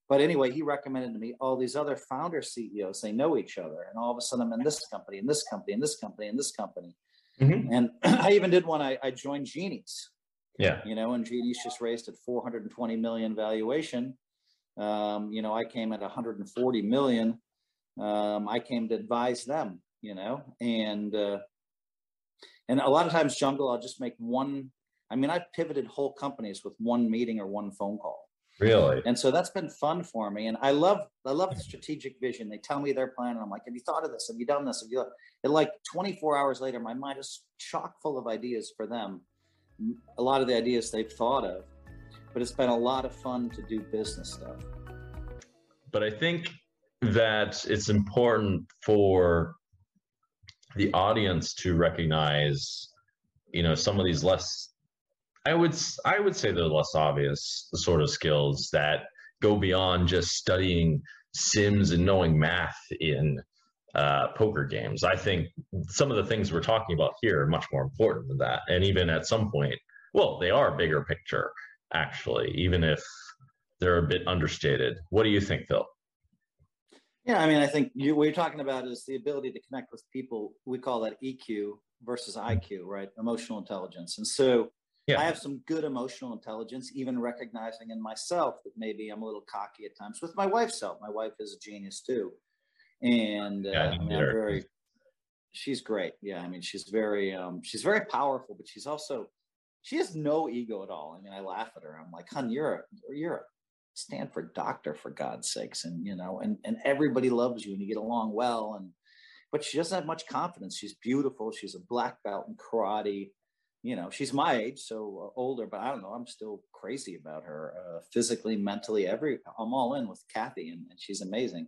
But anyway, he recommended to me all these other founder CEOs. They know each other. And all of a sudden, I'm in this company, and this company, and this company, and this company. Mm-hmm. And I even did one. I joined Genius. Yeah. You know, and Genius just raised at $420 million valuation. You know, I came at $140 million. I came to advise them, you know, and a lot of times, Jungle, I'll just make one. I mean, I've pivoted whole companies with one meeting or one phone call. Really? And so that's been fun for me. And I love the strategic vision. They tell me their plan, and I'm like, have you thought of this? Have you done this? Have you? And like 24 hours later, my mind is chock full of ideas for them. A lot of the ideas they've thought of, but it's been a lot of fun to do business stuff. But I think that it's important for the audience to recognize, you know, some of these less, I would say they're less obvious, the sort of skills that go beyond just studying sims and knowing math in poker games. I think some of the things we're talking about here are much more important than that. And even at some point, well, they are bigger picture, actually, even if they're a bit understated. What do you think, Phil? Yeah, I mean, I think what you're talking about is the ability to connect with people. We call that EQ versus IQ, right? Emotional intelligence. And so yeah. I have some good emotional intelligence, even recognizing in myself that maybe I'm a little cocky at times with my wife's help. My wife is a genius too. And she's great. Yeah, I mean, she's very powerful, but she has no ego at all. I mean, I laugh at her. I'm like, hun, you're a Stanford doctor, for God's sakes, and you know, and everybody loves you and you get along well, but she doesn't have much confidence. She's beautiful. She's a black belt in karate. You know, she's my age, so older, but I don't know, I'm still crazy about her, physically, mentally, I'm all in with Kathy, and she's amazing.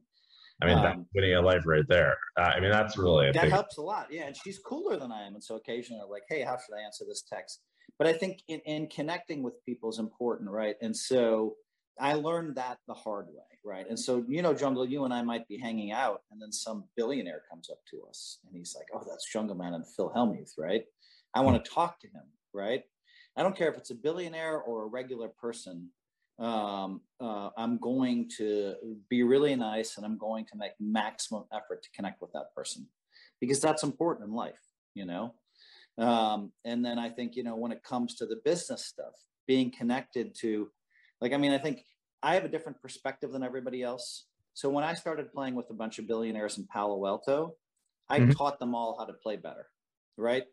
I mean, that's winning a life right there. I mean, that's really that helps a lot. Yeah, and she's cooler than I am, and so occasionally I'm like, hey, how should I answer this text? But I think in connecting with people is important, right? And so I learned that the hard way, right? And so, you know, Jungle, you and I might be hanging out, and then some billionaire comes up to us, and he's like, oh, that's Jungle Man and Phil Hellmuth, right? I want to talk to him, right? I don't care if it's a billionaire or a regular person. I'm going to be really nice, and I'm going to make maximum effort to connect with that person, because that's important in life, you know? And then I think, you know, when it comes to the business stuff, being connected to, like, I mean, I think I have a different perspective than everybody else. So when I started playing with a bunch of billionaires in Palo Alto, I taught them all how to play better, right?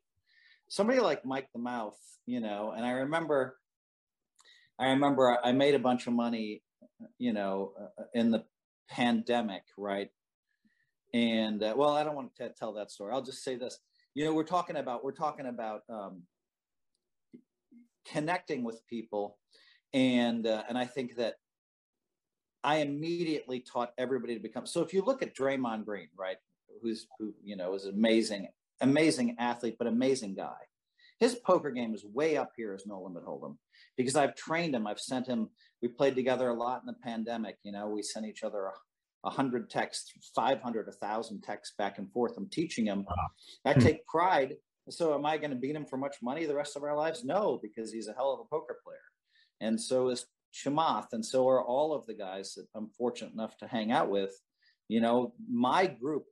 Somebody like Mike the Mouth, you know, and I remember I made a bunch of money, you know, in the pandemic, right? And, well, I don't want to tell that story. I'll just say this. You know, we're talking about connecting with people. And I think that I immediately taught everybody to become. So if you look at Draymond Green, right, who you know, is an amazing athlete, but amazing guy. His poker game is way up here as No Limit Hold'em, because I've trained him. I've sent him. We played together a lot in the pandemic. You know, we sent each other 100 texts, 500, 1,000 texts back and forth. I'm teaching him. I take pride. So am I going to beat him for much money the rest of our lives? No, because he's a hell of a poker player. And so is Chamath, and so are all of the guys that I'm fortunate enough to hang out with. You know, my group,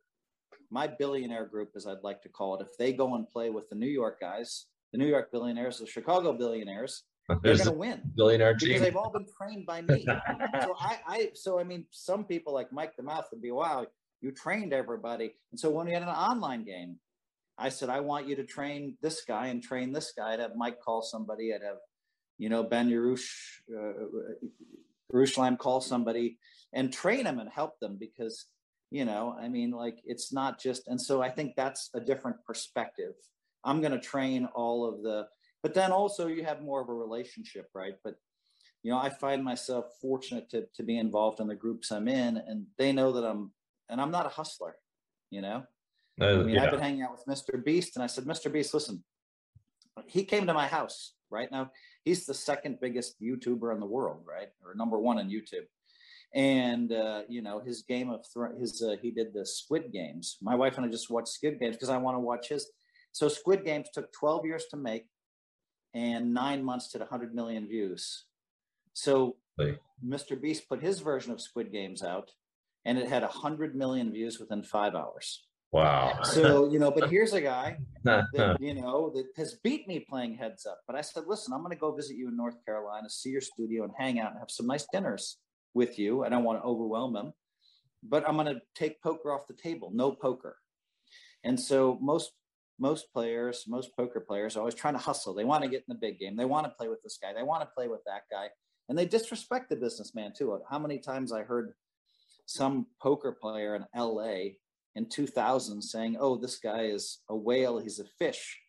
my billionaire group, as I'd like to call it, if they go and play with the New York guys, the New York billionaires, the Chicago billionaires, they're going to win. Billionaire team. Because they've all been trained by me. So I mean, some people like Mike the Mouth would be, wow, you trained everybody. And so when we had an online game, I said, I want you to train this guy and train this guy. I'd have Mike call somebody. I'd have, you know, Ben Yerushalayim call somebody and train them and help them, because, you know, I mean, like, it's not just, and so I think that's a different perspective. I'm going to train all of the, But then also you have more of a relationship, right? But, you know, I find myself fortunate to be involved in the groups I'm in, and they know that I'm not a hustler, you know? I've been hanging out with Mr. Beast, and I said, Mr. Beast, listen, he came to my house, right? Now, he's the second biggest YouTuber in the world, right? Or number one on YouTube. And, you know, his Game of Thrones, he did the Squid Games. My wife and I just watched Squid Games because I want to watch his. So Squid Games took 12 years to make and 9 months to 100 million views. So Mr. Beast put his version of Squid Games out, and it had 100 million views within 5 hours. Wow. So, you know, but here's a guy that, you know, that has beat me playing heads up. But I said, listen, I'm going to go visit you in North Carolina, see your studio and hang out and have some nice dinners with you. I don't want to overwhelm him, but I'm going to take poker off the table. No poker. And so most poker players are always trying to hustle. They want to get in the big game. They want to play with this guy. They want to play with that guy. And they disrespect the businessman too. How many times I heard some poker player in LA in 2000 saying, oh, this guy is a whale, he's a fish.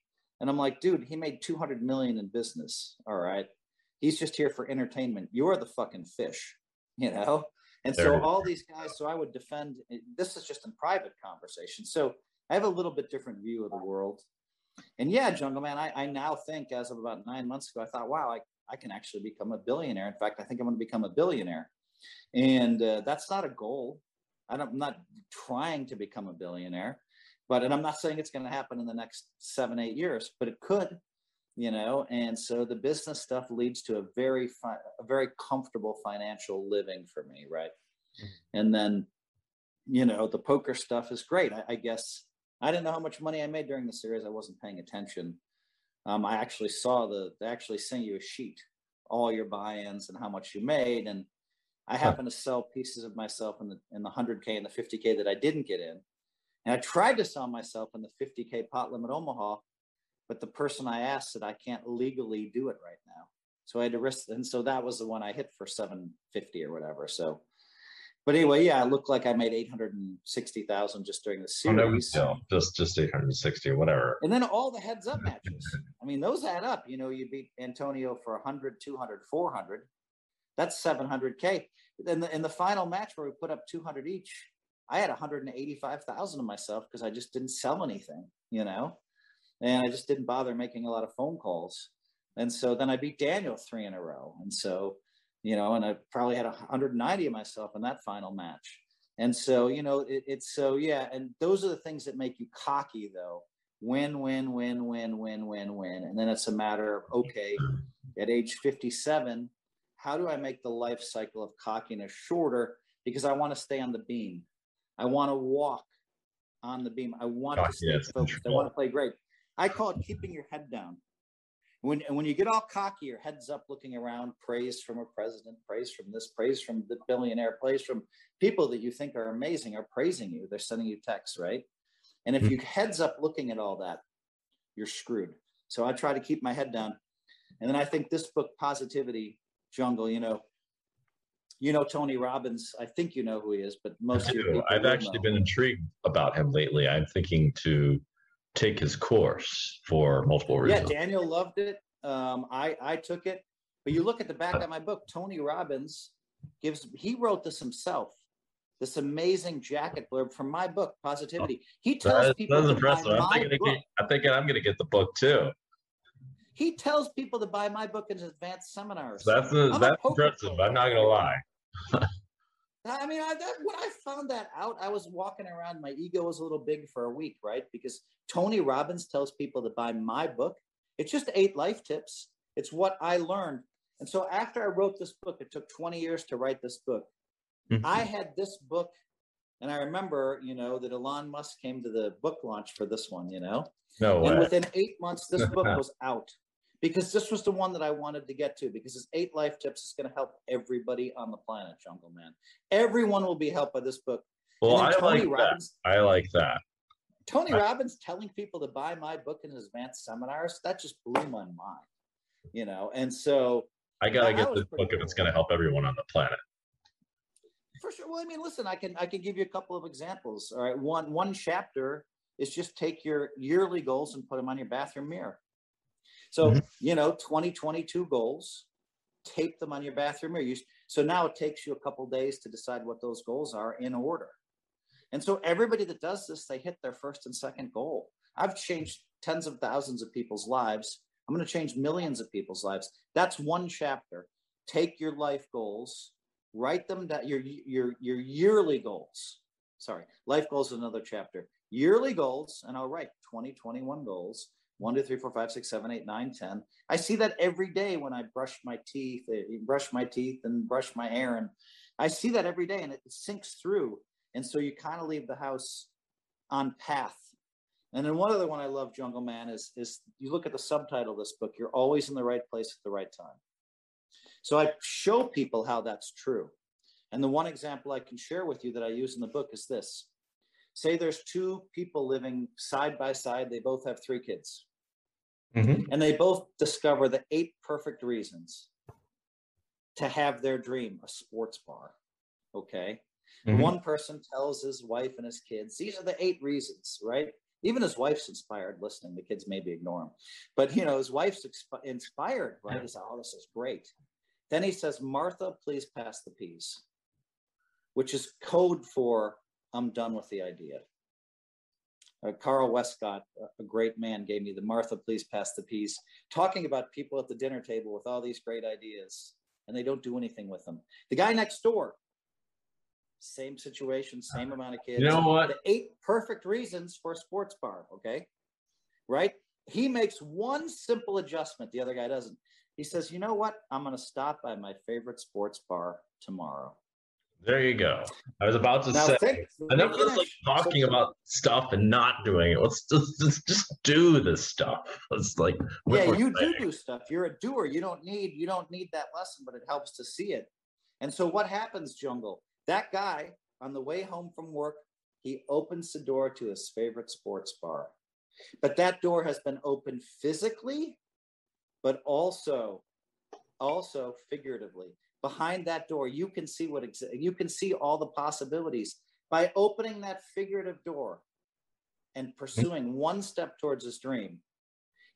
And I'm like, dude, he made 200 million in business. All right. He's just here for entertainment. You're the fucking fish, you know? And so all these guys, so I would defend, this is just in private conversation. So I have a little bit different view of the world. And yeah, Jungle Man, I now think as of about 9 months ago, I thought, wow, I can actually become a billionaire. In fact, I think I'm going to become a billionaire. And that's not a goal. I'm not trying to become a billionaire, and I'm not saying it's going to happen in the next 7-8 years, but it could, you know. And so the business stuff leads to a very comfortable financial living for me, right? And then, you know, the poker stuff is great. I guess I didn't know how much money I made during the series. I wasn't paying attention. I actually saw they actually send you a sheet, all your buy-ins and how much you made, and I happened to sell pieces of myself in the 100K and the 50K that I didn't get in. And I tried to sell myself in the 50K pot limit Omaha, but the person I asked said, I can't legally do it right now. So I had to risk it. And so that was the one I hit for 750 or whatever. So, but anyway, yeah, it looked like I made 860,000 just during the series. Oh, no, just 860, whatever. And then all the heads up matches. I mean, those add up, you know, you beat Antonio for 100, 200, 400. That's 700K. In the final match where we put up 200 each, I had 185,000 of myself because I just didn't sell anything, you know, and I just didn't bother making a lot of phone calls. And so then I beat Daniel 3 in a row. And so, you know, and I probably had 190 of myself in that final match. And so, you know, yeah. And those are the things that make you cocky though. Win, win, win, win, win, win, win. And then it's a matter of, okay, at age 57, how do I make the life cycle of cockiness shorter? Because I want to stay on the beam. I want to walk on the beam. I want to stay focused. I want to play great. I call it keeping your head down. When you get all cocky, your head's up looking around, praise from a president, praise from this, praise from the billionaire, praise from people that you think are amazing are praising you. They're sending you texts, right? And if you head's up looking at all that, you're screwed. So I try to keep my head down. And then I think this book, Positivity Jungle, you know Tony Robbins. I think you know who he is, but most of your people I've actually been intrigued about him lately. I'm thinking to take his course for multiple reasons. Yeah, Daniel loved it. I took it, but you look at the back of my book. Tony Robbins he wrote this himself. This amazing jacket blurb from my book, Positivity. He tells people to buy my book. I'm thinking I'm going to get the book too. He tells people to buy my book in his advanced seminars. That's impressive. I'm not going to lie. I mean, when I found that out, I was walking around. My ego was a little big for a week, right? Because Tony Robbins tells people to buy my book. It's just 8 life tips. It's what I learned. And so after I wrote this book, it took 20 years to write this book. I had this book. And I remember, you know, that Elon Musk came to the book launch for this one, you know. No way. And within 8 months, this book was out. Because this was the one that I wanted to get to, because it's 8 life tips. It's going to help everybody on the planet, Jungle Man. Everyone will be helped by this book. Well, I like that. Tony Robbins telling people to buy my book in his advanced seminars, that just blew my mind, you know. And so I got to get this book if it's going to help everyone on the planet. For sure. Well, I mean, listen, I can give you a couple of examples. All right. One chapter is just take your yearly goals and put them on your bathroom mirror. So, you know, 2022 goals, tape them on your bathroom mirror. So now it takes you a couple days to decide what those goals are in order. And so everybody that does this, they hit their first and second goal. I've changed tens of thousands of people's lives. I'm going to change millions of people's lives. That's one chapter. Take your life goals, write them down, your yearly goals. Sorry, life goals is another chapter. Yearly goals, and I'll write 2021 goals, 1, 2, 3, 4, 5, 6, 7, 8, 9, 10. I see that every day when I brush my teeth and brush my hair. And I see that every day and it sinks through. And so you kind of leave the house on path. And then one other one I love, Jungle Man, is you look at the subtitle of this book, you're always in the right place at the right time. So I show people how that's true. And the one example I can share with you that I use in the book is this. Say there's two people living side by side. They both have 3 kids. Mm-hmm. And they both discover the 8 perfect reasons to have their dream, a sports bar. Okay. Mm-hmm. One person tells his wife and his kids, these are the 8 reasons, right? Even his wife's inspired listening. The kids maybe ignore him. But, you know, his wife's inspired, right? He's like, oh, this is great. Then he says, Martha, please pass the peas, which is code for I'm done with the idea. Carl Westcott, a great man, gave me the Martha, please pass the peas, talking about people at the dinner table with all these great ideas, and they don't do anything with them. The guy next door, same situation, same amount of kids. You know what? The 8 perfect reasons for a sports bar, okay? Right? He makes one simple adjustment. The other guy doesn't. He says, you know what? I'm going to stop by my favorite sports bar tomorrow. There you go. I was about to say, enough of this, like, talking about stuff and not doing it. Let's just do this stuff. Let's like, yeah, you do stuff. You're a doer. You don't need that lesson, but it helps to see it. And so what happens, Jungle? That guy on the way home from work, he opens the door to his favorite sports bar, but that door has been opened physically, but also figuratively. Behind that door, you can see what you can see all the possibilities by opening that figurative door and pursuing one step towards his dream.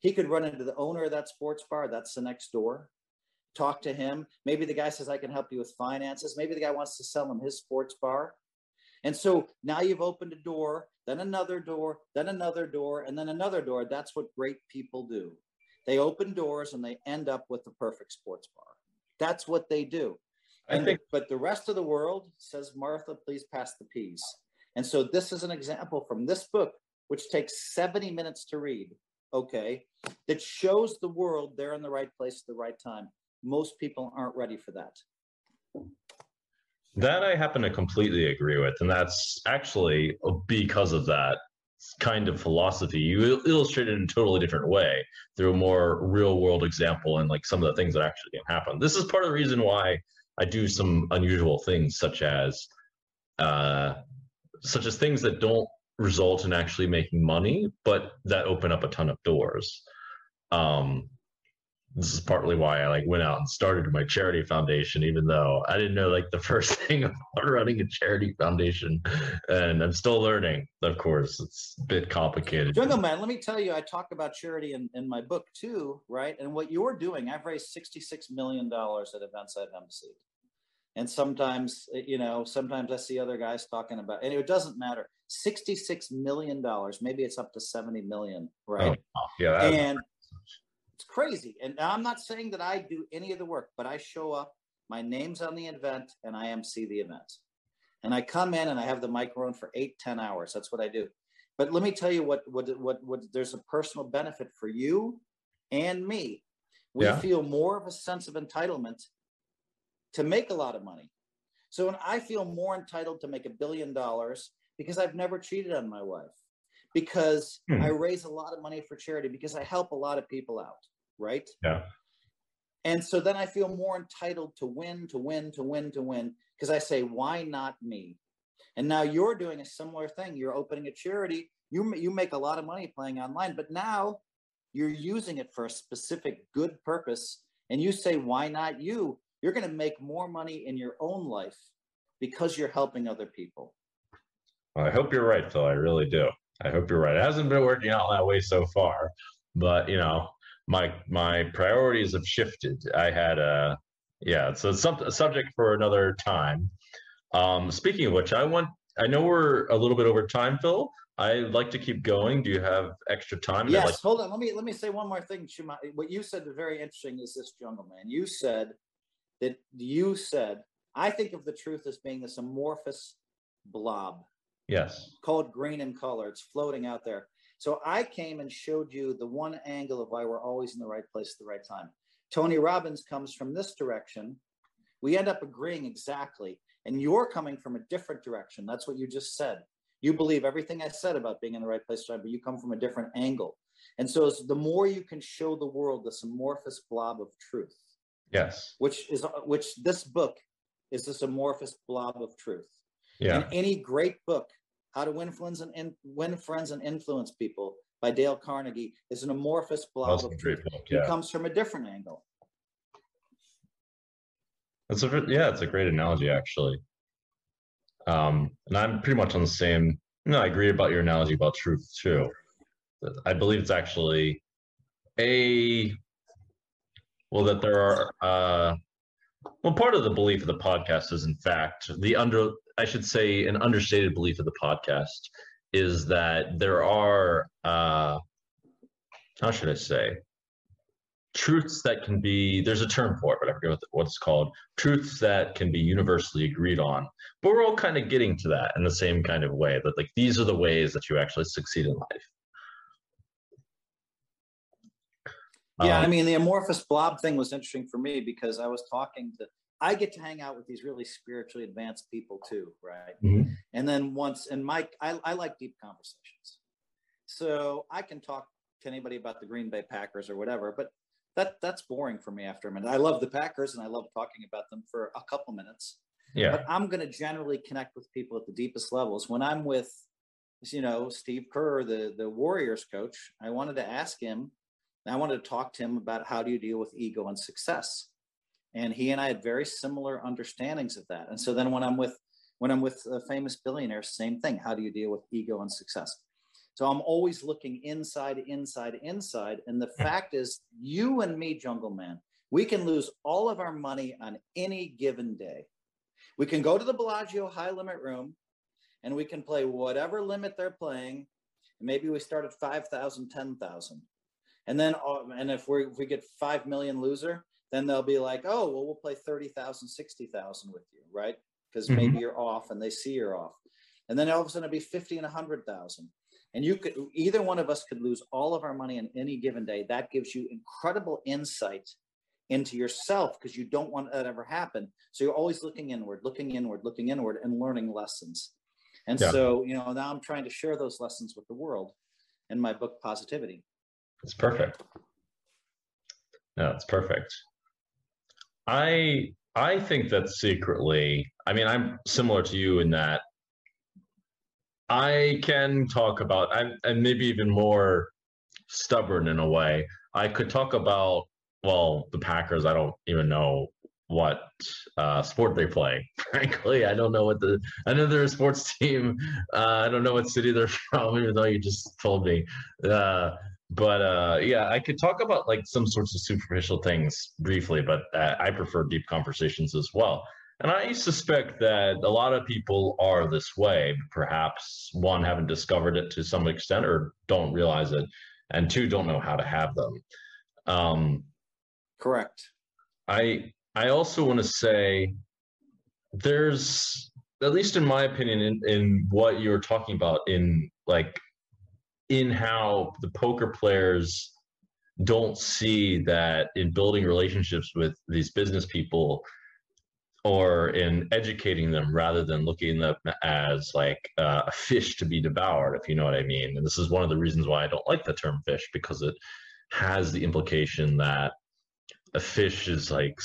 He could run into the owner of that sports bar. That's the next door. Talk to him. Maybe the guy says, I can help you with finances. Maybe the guy wants to sell him his sports bar. And so now you've opened a door, then another door, then another door, and then another door. That's what great people do. They open doors and they end up with the perfect sports bar. That's what they do. But the rest of the world says, Martha, please pass the peas. And so this is an example from this book, which takes 70 minutes to read, okay, that shows the world they're in the right place at the right time. Most people aren't ready for that. That I happen to completely agree with. And that's actually because of that kind of philosophy. You illustrate it in a totally different way through a more real world example and like some of the things that actually can happen. This is part of the reason why I do some unusual things such as things that don't result in actually making money, but that open up a ton of doors. This is partly why I went out and started my charity foundation, even though I didn't know the first thing about running a charity foundation, and I'm still learning. Of course, it's a bit complicated. Jungle Man, let me tell you, I talk about charity in my book too, right? And what you're doing, I've raised $66 million at events I've emceed. And sometimes I see other guys talking about, and it doesn't matter. $66 million, maybe it's up to $70 million, right? Oh, yeah. It's crazy. And I'm not saying that I do any of the work, but I show up, my name's on the event, and I MC the event. And I come in and I have the microphone for 8-10 hours. That's what I do. But let me tell you what there's a personal benefit for you and me. We feel more of a sense of entitlement to make a lot of money. So when I feel more entitled to make $1 billion because I've never cheated on my wife, because I raise a lot of money for charity, because I help a lot of people out, right? Yeah. And so then I feel more entitled to win, because I say, why not me? And now you're doing a similar thing. You're opening a charity. You make a lot of money playing online, but now you're using it for a specific good purpose. And you say, why not you? You're going to make more money in your own life because you're helping other people. Well, I hope you're right, Phil. I really do. I hope you're right. It hasn't been working out that way so far, but my priorities have shifted. I had a, yeah, so it's a subject for another time. Speaking of which, I know we're a little bit over time, Phil. I'd like to keep going. Do you have extra time? Yes, hold on. Let me say one more thing, Chamath. What you said was very interesting is this, Jungle Man. You said that I think of the truth as being this amorphous blob. Yes. Called green in color. It's floating out there. So I came and showed you the one angle of why we're always in the right place at the right time. Tony Robbins comes from this direction. We end up agreeing exactly. And you're coming from a different direction. That's what you just said. You believe everything I said about being in the right place, but you come from a different angle. And so the more you can show the world this amorphous blob of truth. Yes. Which this book is this amorphous blob of truth. Yeah. And any great book, How to Win Friends and Influence People by Dale Carnegie, is an amorphous blob of truth. It comes from a different angle. It's a great analogy, actually. And I'm pretty much on the same. No, I agree about your analogy about truth too. I believe it's actually that there are part of the belief of the podcast is, in fact, an understated belief of the podcast is that there are how should I say, truths that can be, there's a term for it, but I forget what it's called, truths that can be universally agreed on. But we're all kind of getting to that in the same kind of way, that like these are the ways that you actually succeed in life. Yeah, I mean, the amorphous blob thing was interesting for me because I get to hang out with these really spiritually advanced people too, right? Mm-hmm. And then I like deep conversations. So I can talk to anybody about the Green Bay Packers or whatever, but that's boring for me after a minute. I love the Packers and I love talking about them for a couple minutes. Yeah. But I'm going to generally connect with people at the deepest levels. When I'm with, Steve Kerr, the Warriors coach, I wanted to talk to him about how do you deal with ego and success. And he and I had very similar understandings of that. And so then when I'm with a famous billionaire, same thing. How do you deal with ego and success? So I'm always looking inside. And the fact is, you and me, Jungle Man, we can lose all of our money on any given day. We can go to the Bellagio high limit room and we can play whatever limit they're playing. And maybe we start at 5,000, 10,000. And then if we get 5 million loser, then they'll be like, oh, well, we'll play 30,000, 60,000 with you, right? Because maybe you're off and they see you're off. And then all of a sudden it'll be 50 and 100,000. And either one of us could lose all of our money on any given day. That gives you incredible insight into yourself because you don't want that ever happen. So you're always looking inward and learning lessons. And so, now I'm trying to share those lessons with the world in my book, Positivity. It's perfect. No, it's perfect. I think that secretly, I mean, I'm similar to you in that I can talk about, and maybe even more stubborn in a way. I could talk about, the Packers. I don't even know what sport they play. Frankly, I don't know I know they're a sports team. I don't know what city they're from, even though you just told me. I could talk about like some sorts of superficial things briefly, but I prefer deep conversations as well. And I suspect that a lot of people are this way. Perhaps one, haven't discovered it to some extent or don't realize it, and two, don't know how to have them. Correct. I also want to say there's, at least in my opinion, in what you're talking about in how the poker players don't see that in building relationships with these business people, or in educating them rather than looking at them as like a fish to be devoured, if you know what I mean. And this is one of the reasons why I don't like the term fish, because it has the implication that a fish is like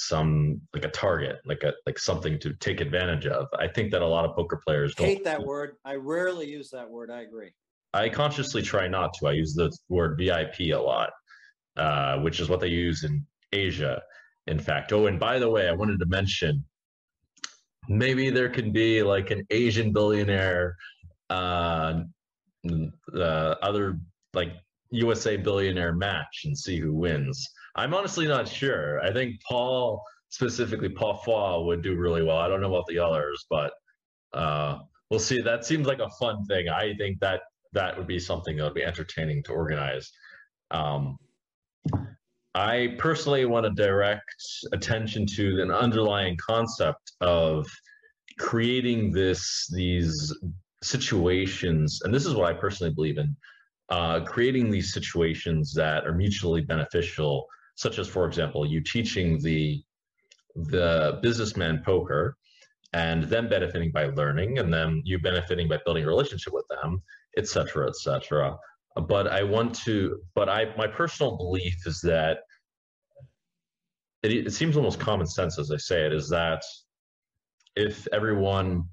a target, like something to take advantage of. I think that a lot of poker players hate that word. I rarely use that word. I agree. I consciously try not to. I use the word VIP a lot, which is what they use in Asia, in fact. Oh, and by the way, I wanted to mention, maybe there can be like an Asian billionaire, other like USA Billionaire match and see who wins. I'm honestly not sure. I think Paul, specifically Paul Foy, would do really well. I don't know about the others, but we'll see. That seems like a fun thing. I think that that would be something that would be entertaining to organize. I personally want to direct attention to an underlying concept of creating these situations, and this is what I personally believe in, creating these situations that are mutually beneficial, such as, for example, you teaching the businessman poker and them benefiting by learning and then you benefiting by building a relationship with them, et cetera, et cetera. But I want to, my personal belief is that it seems almost common sense as I say it, is that if everyone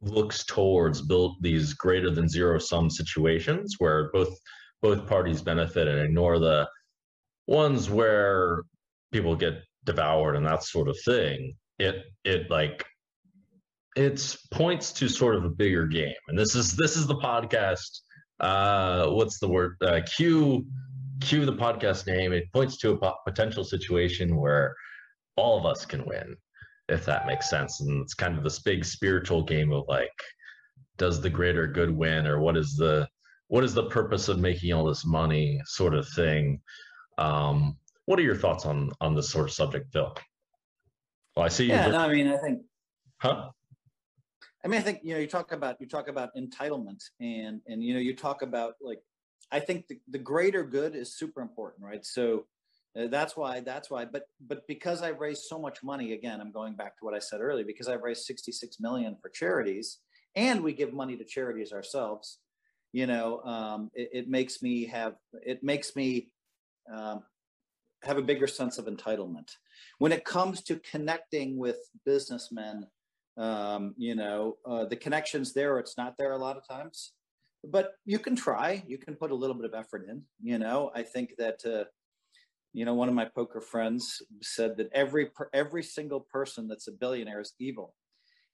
looks towards build these greater than zero sum situations where both parties benefit and ignore the ones where people get devoured and that sort of thing, it points to sort of a bigger game. And this is the podcast. What's the word? Cue the podcast name. It points to a potential situation where all of us can win, if that makes sense. And it's kind of this big spiritual game of like, does the greater good win, or what is the purpose of making all this money sort of thing? What are your thoughts on this sort of subject, Phil? Well, I see you. Yeah, no, I mean, I think, I think, you know, you talk about entitlement and, you know, you talk about like, I think the greater good is super important, right? So that's why, but because I've raised so much money, again, I'm going back to what I said earlier, because I've raised $66 million for charities and we give money to charities ourselves, you know, it makes me have a bigger sense of entitlement when it comes to connecting with businessmen. You know, the connections there, it's not there a lot of times, but you can try, you can put a little bit of effort in, you know. I think that, you know, one of my poker friends said that every single person that's a billionaire is evil.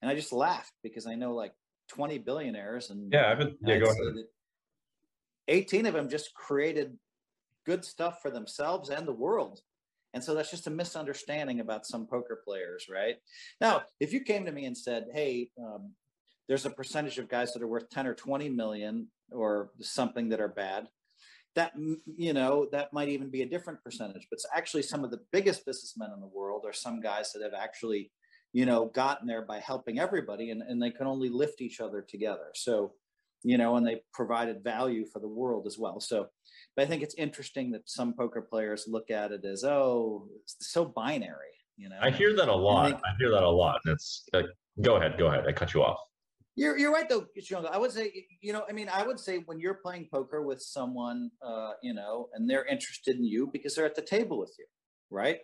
And I just laughed because I know like 20 billionaires and go ahead. 18 of them just created good stuff for themselves and the world. And so that's just a misunderstanding about some poker players, right? Now, if you came to me and said, hey, there's a percentage of guys that are worth 10 or 20 million or something that are bad, that, you know, that might even be a different percentage, but it's actually some of the biggest businessmen in the world are some guys that have actually, you know, gotten there by helping everybody, and they can only lift each other together. So, you know, and they provided value for the world as well. So, but I think it's interesting that some poker players look at it as, oh, it's so binary, you know. I hear that a lot. And it's like, go ahead. I cut you off. You're right though, Jungle. I would say, you know, I mean, I would say when you're playing poker with someone, you know, and they're interested in you because they're at the table with you, right?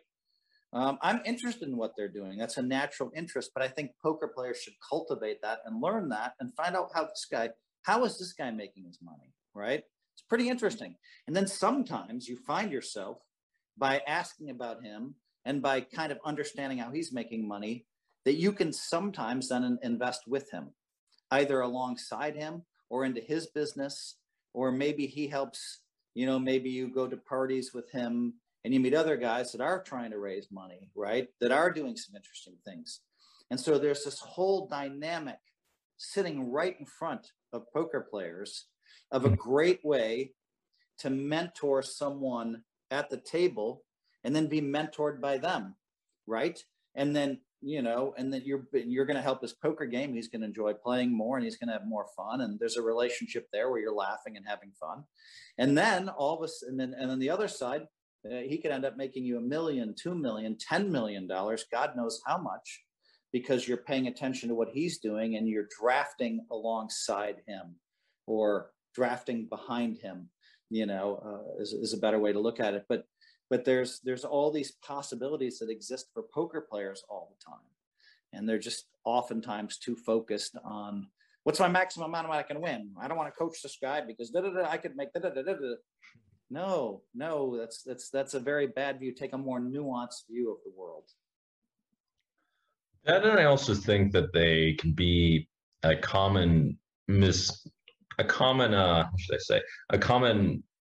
I'm interested in what they're doing. That's a natural interest, but I think poker players should cultivate that and learn that and find out how is this guy making his money, right? It's pretty interesting. And then sometimes you find yourself by asking about him and by kind of understanding how he's making money that you can sometimes then invest with him, either alongside him or into his business, or maybe he helps, you know, maybe you go to parties with him and you meet other guys that are trying to raise money, right? That are doing some interesting things. And so there's this whole dynamic sitting right in front of poker players of a great way to mentor someone at the table and then be mentored by them, right? And then, you know, and then you're going to help his poker game. He's going to enjoy playing more and he's going to have more fun. And there's a relationship there where you're laughing and having fun. And then all of a sudden, and on the other side, he could end up making you $1 million, $2 million, $10 million, God knows how much, because you're paying attention to what he's doing and you're drafting alongside him or drafting behind him, you know, is a better way to look at it. But there's all these possibilities that exist for poker players all the time. And they're just oftentimes too focused on what's my maximum amount of money I can win. I don't want to coach this guy because I could make . No, that's a very bad view. Take a more nuanced view of the world. And I also think that they can be a common a common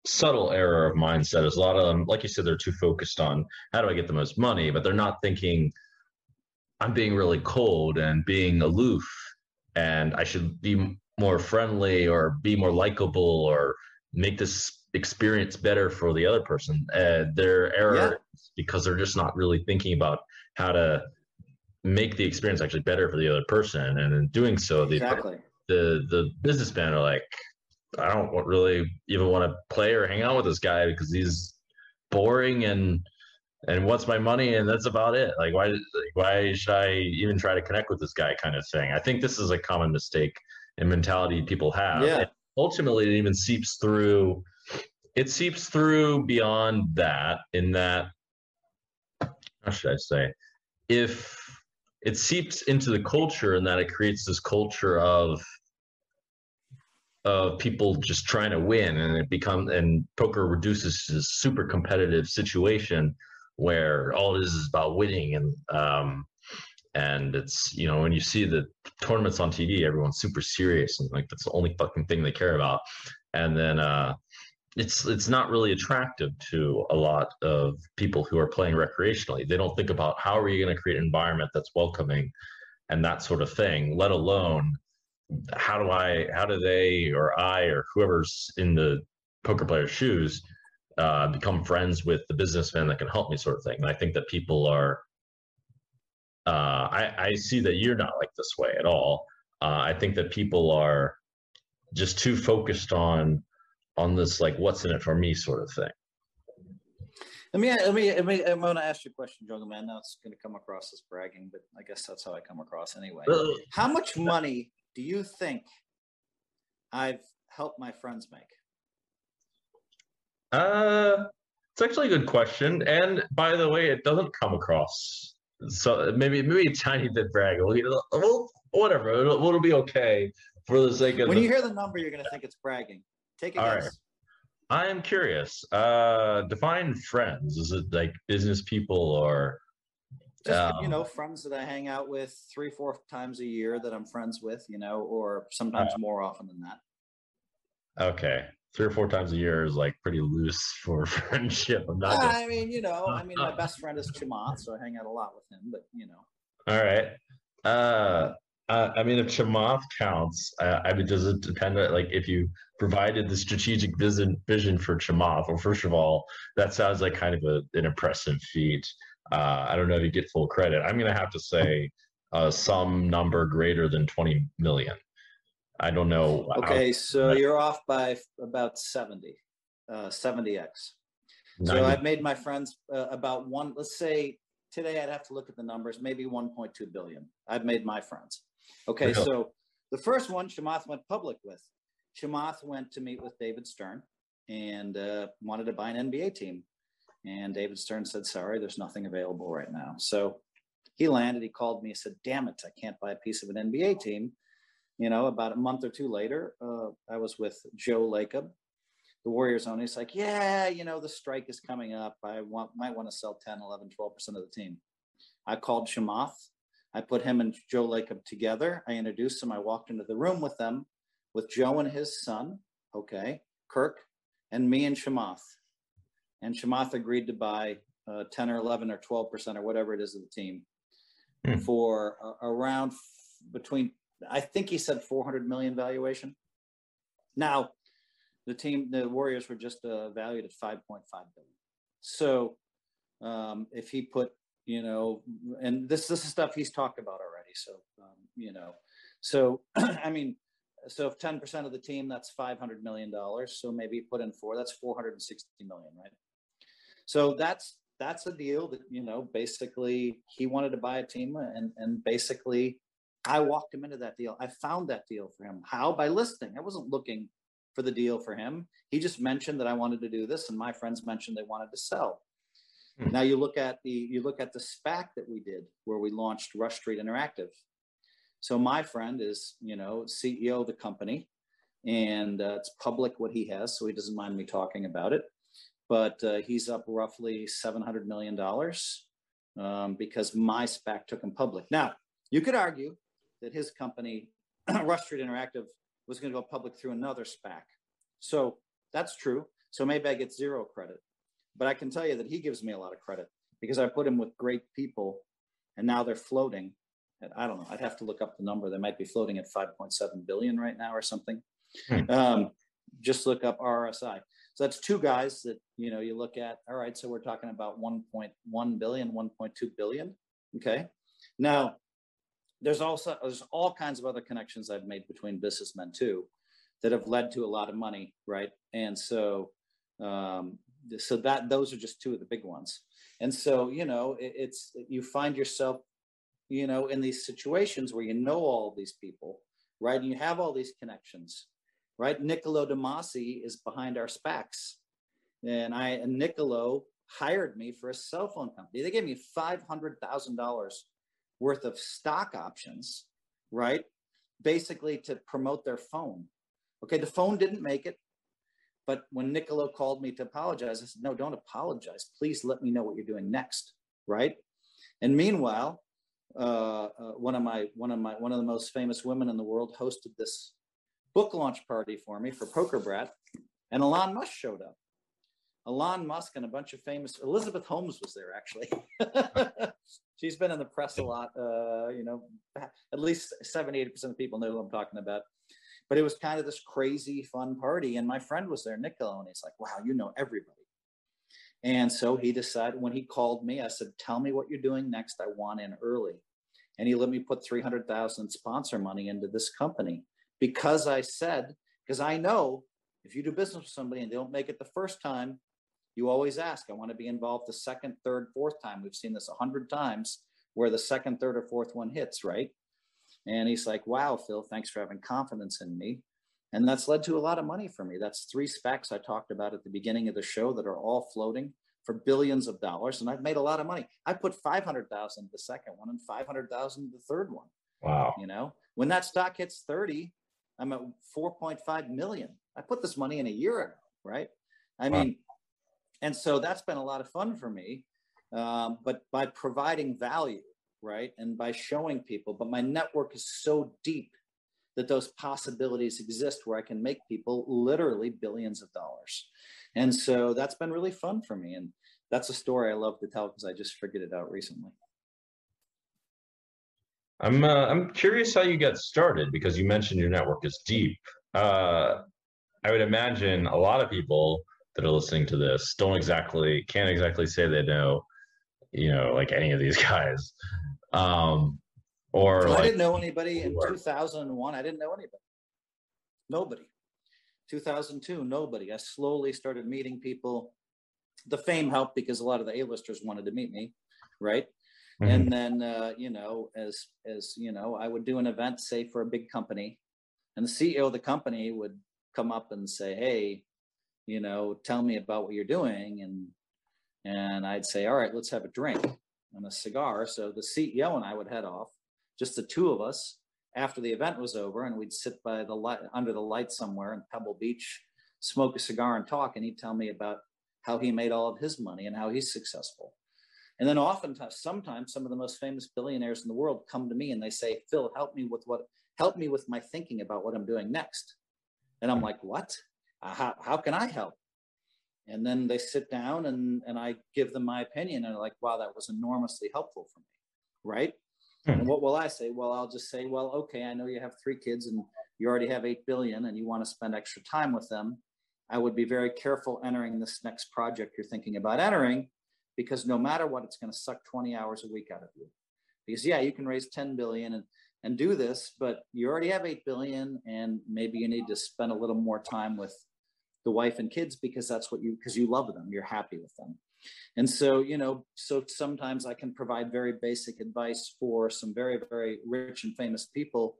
subtle error of mindset is a lot of them, like you said, they're too focused on how do I get the most money, but they're not thinking I'm being really cold and being aloof and I should be more friendly or be more likable or make this experience better for the other person. Their error is because they're just not really thinking about how to make the experience actually better for the other person. And in doing so, the businessmen are like, I don't really even want to play or hang out with this guy because he's boring and wants my money and that's about it. Like, why should I even try to connect with this guy kind of thing? I think this is a common mistake and mentality people have. Yeah. And ultimately, it even seeps through. It seeps through beyond that in that, how should I say? If it seeps into the culture in that it creates this culture of people just trying to win, and poker reduces to this super competitive situation where all it is about winning. And it's, you know, when you see the tournaments on TV, everyone's super serious and like, that's the only fucking thing they care about. And then, it's not really attractive to a lot of people who are playing recreationally. They don't think about how are you going to create an environment that's welcoming and that sort of thing, let alone how do I or whoever's in the poker player's shoes become friends with the businessman that can help me, sort of thing. And I think that people are, I see that you're not like this way at all. I think that people are just too focused on this, like, what's in it for me sort of thing. I'm going to ask you a question, Jungle Man. Now it's going to come across as bragging, but I guess that's how I come across anyway. How much money do you think I've helped my friends make? It's actually a good question. And by the way, it doesn't come across. So maybe a tiny bit bragging. Whatever. It'll be okay for the sake of. When you hear the number, you're going to think it's bragging. Take a guess. All right. I am curious. Define friends. Is it like business people or? Just, friends that I hang out with 3-4 times a year that I'm friends with, or sometimes more often than that. Okay. 3 or 4 times a year is like pretty loose for friendship. I'm not. My best friend is Chamath, so I hang out a lot with him, but All right. If Chamath counts, does it depend on, like, if you provided the strategic vision for Chamath? Well, first of all, that sounds like kind of an impressive feat. I don't know if you get full credit. I'm going to have to say some number greater than 20 million. I don't know. Okay, so you're off by about 70x. So 90. I've made my friends about one, let's say today I'd have to look at the numbers, maybe 1.2 billion. I've made my friends. Okay, really? So the first one, Chamath went public with. Chamath went to meet with David Stern and wanted to buy an NBA team. And David Stern said, sorry, there's nothing available right now. So he landed, he called me, said, damn it, I can't buy a piece of an NBA team. About a month or two later, I was with Joe Lacob, the Warriors owner. He's like, yeah, the strike is coming up. I might want to sell 10, 11, 12% of the team. I called Chamath. I put him and Joe Lacob together. I introduced him. I walked into the room with them, with Joe and his son, Kirk, and me and Chamath. And Chamath agreed to buy 10 or 11 or 12% or whatever it is of the team for around between, I think he said $400 million valuation. Now, the Warriors were just valued at $5.5 billion. So if he put, and this is stuff he's talked about already. So, so if 10% of the team, that's $500 million. So maybe put in 4, that's $460 million, right? So that's a deal that, basically he wanted to buy a team and basically I walked him into that deal. I found that deal for him. How? By listing. I wasn't looking for the deal for him. He just mentioned that I wanted to do this and my friends mentioned they wanted to sell. Mm-hmm. Now you look at the SPAC that we did where we launched Rush Street Interactive. So my friend is, CEO of the company, and it's public what he has, so he doesn't mind me talking about it. But he's up roughly $700 million because my SPAC took him public. Now, you could argue that his company, Rush Street Interactive, was going to go public through another SPAC. So that's true. So maybe I get zero credit, but I can tell you that he gives me a lot of credit because I put him with great people and now they're floating. And I don't know, I'd have to look up the number. They might be floating at 5.7 billion right now or something. Just look up RSI. So that's two guys that, you know, you look at, all right, so we're talking about 1.1 billion, 1.2 billion. Okay. Now there's all kinds of other connections I've made between businessmen too, that have led to a lot of money. Right. And so, those are just two of the big ones. And so, you know, you find yourself, you know, in these situations where you know all these people, right? And you have all these connections, right? Niccolo DeMasi is behind our SPACs. And Niccolo hired me for a cell phone company. They gave me $500,000 worth of stock options, right? Basically to promote their phone. Okay, the phone didn't make it. But when Niccolo called me to apologize, I said, no, don't apologize. Please let me know what you're doing next, right? And meanwhile, one of the most famous women in the world hosted this book launch party for me for Poker Brat, and Elon Musk showed up. Elon Musk and a bunch of famous, Elizabeth Holmes was there actually. She's been in the press a lot, you know, at least 70-80% of people know who I'm talking about. But it was kind of this crazy fun party. And my friend was there, Niccolo, and he's like, wow, you know everybody. And so he decided, when he called me, I said, tell me what you're doing next. I want in early. And he let me put $300,000 sponsor money into this company because I know if you do business with somebody and they don't make it the first time, you always ask, I want to be involved the second, third, fourth time. We've seen this 100 times where the second, third, or fourth one hits, right? And he's like, wow, Phil, thanks for having confidence in me. And that's led to a lot of money for me. That's 3 SPACs I talked about at the beginning of the show that are all floating for billions of dollars. And I've made a lot of money. I put $500,000 the second one and $500,000 the third one. Wow. You know, when that stock hits 30, I'm at 4.5 million. I put this money in a year ago, right? I mean, and so that's been a lot of fun for me, but by providing value, right? And by showing people, but my network is so deep that those possibilities exist where I can make people literally billions of dollars. And so that's been really fun for me. And that's a story I love to tell because I just figured it out recently. I'm curious how you got started because you mentioned your network is deep. I would imagine a lot of people that are listening to this can't exactly say they know, you know, like any of these guys. I didn't know anybody in 2001. I didn't know anybody. Nobody. 2002, nobody. I slowly started meeting people. The fame helped because a lot of the A-listers wanted to meet me, right? Mm-hmm. And then, you know, as you know, I would do an event, say, for a big company, and the CEO of the company would come up and say, hey, you know, tell me about what you're doing. And I'd say, all right, let's have a drink and a cigar. So the CEO and I would head off, just the two of us, after the event was over, and we'd sit by the light, under the light somewhere in Pebble Beach, smoke a cigar and talk, and he'd tell me about how he made all of his money and how he's successful. And then sometimes some of the most famous billionaires in the world come to me and they say, Phil, help me with my thinking about what I'm doing next. And I'm like, what? How can I help? And then they sit down and I give them my opinion and they're like, wow, that was enormously helpful for me, right? Mm-hmm. And what will I say? Well, I'll just say, well, okay, I know you have 3 kids and you already have $8 billion and you want to spend extra time with them. I would be very careful entering this next project you're thinking about entering because no matter what, it's going to suck 20 hours a week out of you. Because yeah, you can raise 10 billion and do this, but you already have 8 billion and maybe you need to spend a little more time with the wife and kids because you love them, you're happy with them. And so, you know, so sometimes I can provide very basic advice for some very, very rich and famous people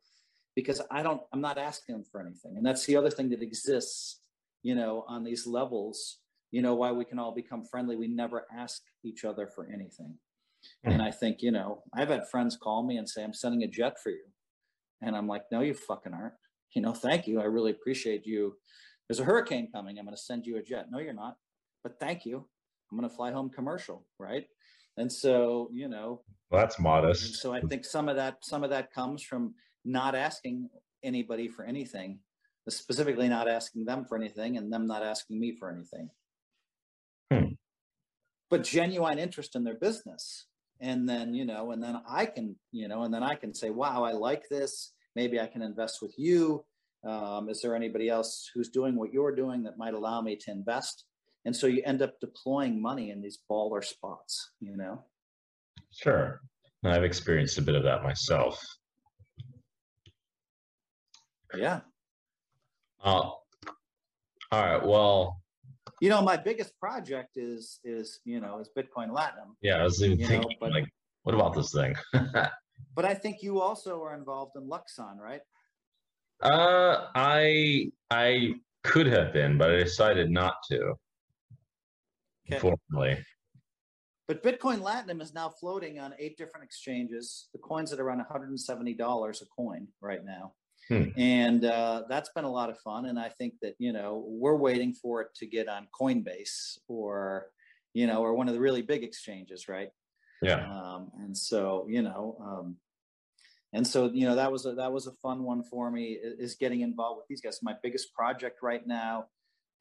because I'm not asking them for anything. And that's the other thing that exists, you know, on these levels, you know, why we can all become friendly. We never ask each other for anything. And I think, you know, I've had friends call me and say, I'm sending a jet for you. And I'm like, no, you fucking aren't, you know, thank you. I really appreciate you. There's a hurricane coming. I'm going to send you a jet. No, you're not. But thank you. I'm going to fly home commercial. Right. And so, you know, well, that's modest. So I think some of that comes from not asking anybody for anything specifically not asking them for anything and them not asking me for anything. But genuine interest in their business. And then, you know, and then I can, you know, and then I can say, wow, I like this. Maybe I can invest with you. Is there anybody else who's doing what you're doing that might allow me to invest? And so you end up deploying money in these baller spots, you know? Sure. I've experienced a bit of that myself. Yeah. All right. Well, you know, my biggest project is Bitcoin Latinum. Yeah, I was even thinking, know, but, like, what about this thing? But I think you also are involved in Luxon, right? I could have been, but I decided not to. Okay. Formally. But Bitcoin Latinum is now floating on 8 different exchanges. The coin's at around $170 a coin right now. And that's been a lot of fun. And I think that, you know, we're waiting for it to get on Coinbase or, you know, or one of the really big exchanges, right? Yeah. And so, you know, that was a fun one for me, is getting involved with these guys. My biggest project right now,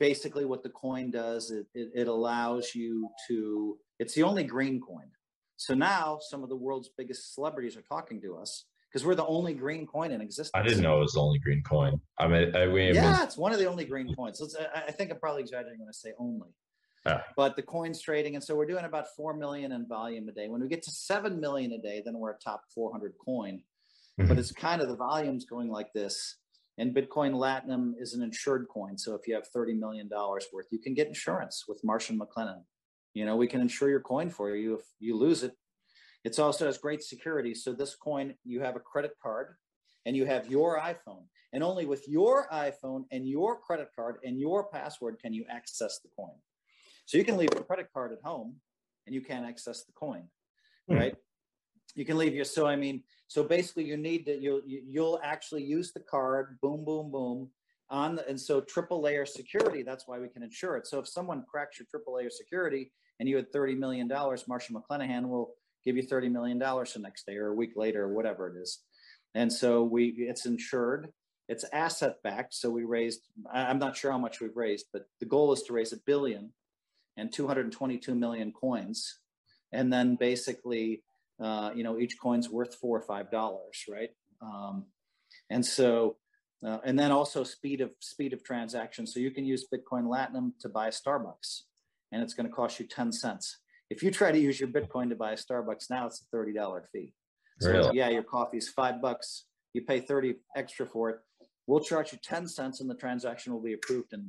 basically what the coin does, it allows you to, it's the only green coin. So now some of the world's biggest celebrities are talking to us, because we're the only green coin in existence. I didn't know it was the only green coin. I mean, it's one of the only green coins. I think I'm probably exaggerating when I say only. Yeah. But the coin's trading, and so we're doing about 4 million in volume a day. When we get to 7 million a day, then we're a top 400 coin. Mm-hmm. But it's kind of the volumes going like this. And Bitcoin Latinum is an insured coin, so if you have $30 million worth, you can get insurance with Martian McLennan. You know, we can insure your coin for you if you lose it. It also has great security. So this coin, you have a credit card and you have your iPhone. And only with your iPhone and your credit card and your password can you access the coin. So you can leave your credit card at home and you can't access the coin, right? You can leave your, so I mean, so basically you need to, you'll actually use the card, boom, boom, boom. And so triple layer security, that's why we can insure it. So if someone cracks your triple layer security and you had $30 million, Marshall McClanahan will give you $30 million the next day or a week later or whatever it is. And so it's insured, it's asset backed. So we raised, I'm not sure how much we've raised, but the goal is to raise $1 billion and 222 million coins. And then basically, you know, each coin's worth $4 or $5, right? And so, and then also speed of transaction. So you can use Bitcoin Latinum to buy Starbucks and it's gonna cost you 10 cents. If you try to use your Bitcoin to buy a Starbucks now, it's a $30 fee. So really? Yeah, your coffee's $5. You pay 30 extra for it. We'll charge you 10 cents and the transaction will be approved in,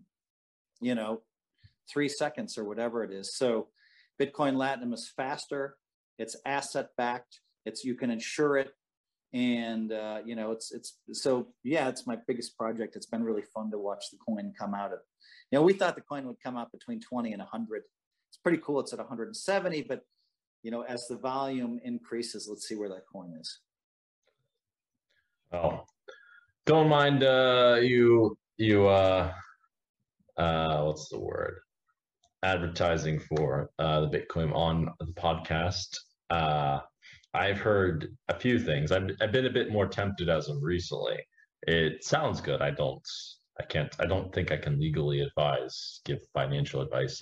you know, 3 seconds or whatever it is. So Bitcoin Latinum is faster. It's asset backed. It's, you can insure it. And, you know, it's my biggest project. It's been really fun to watch the coin come out of, you know, we thought the coin would come out between 20 and 100. It's pretty cool. It's at 170, but you know, as the volume increases, let's see where that coin is. Oh, don't mind what's the word? Advertising for the Bitcoin on the podcast. I've heard a few things. I've been a bit more tempted as of recently. It sounds good. I don't think I can legally give financial advice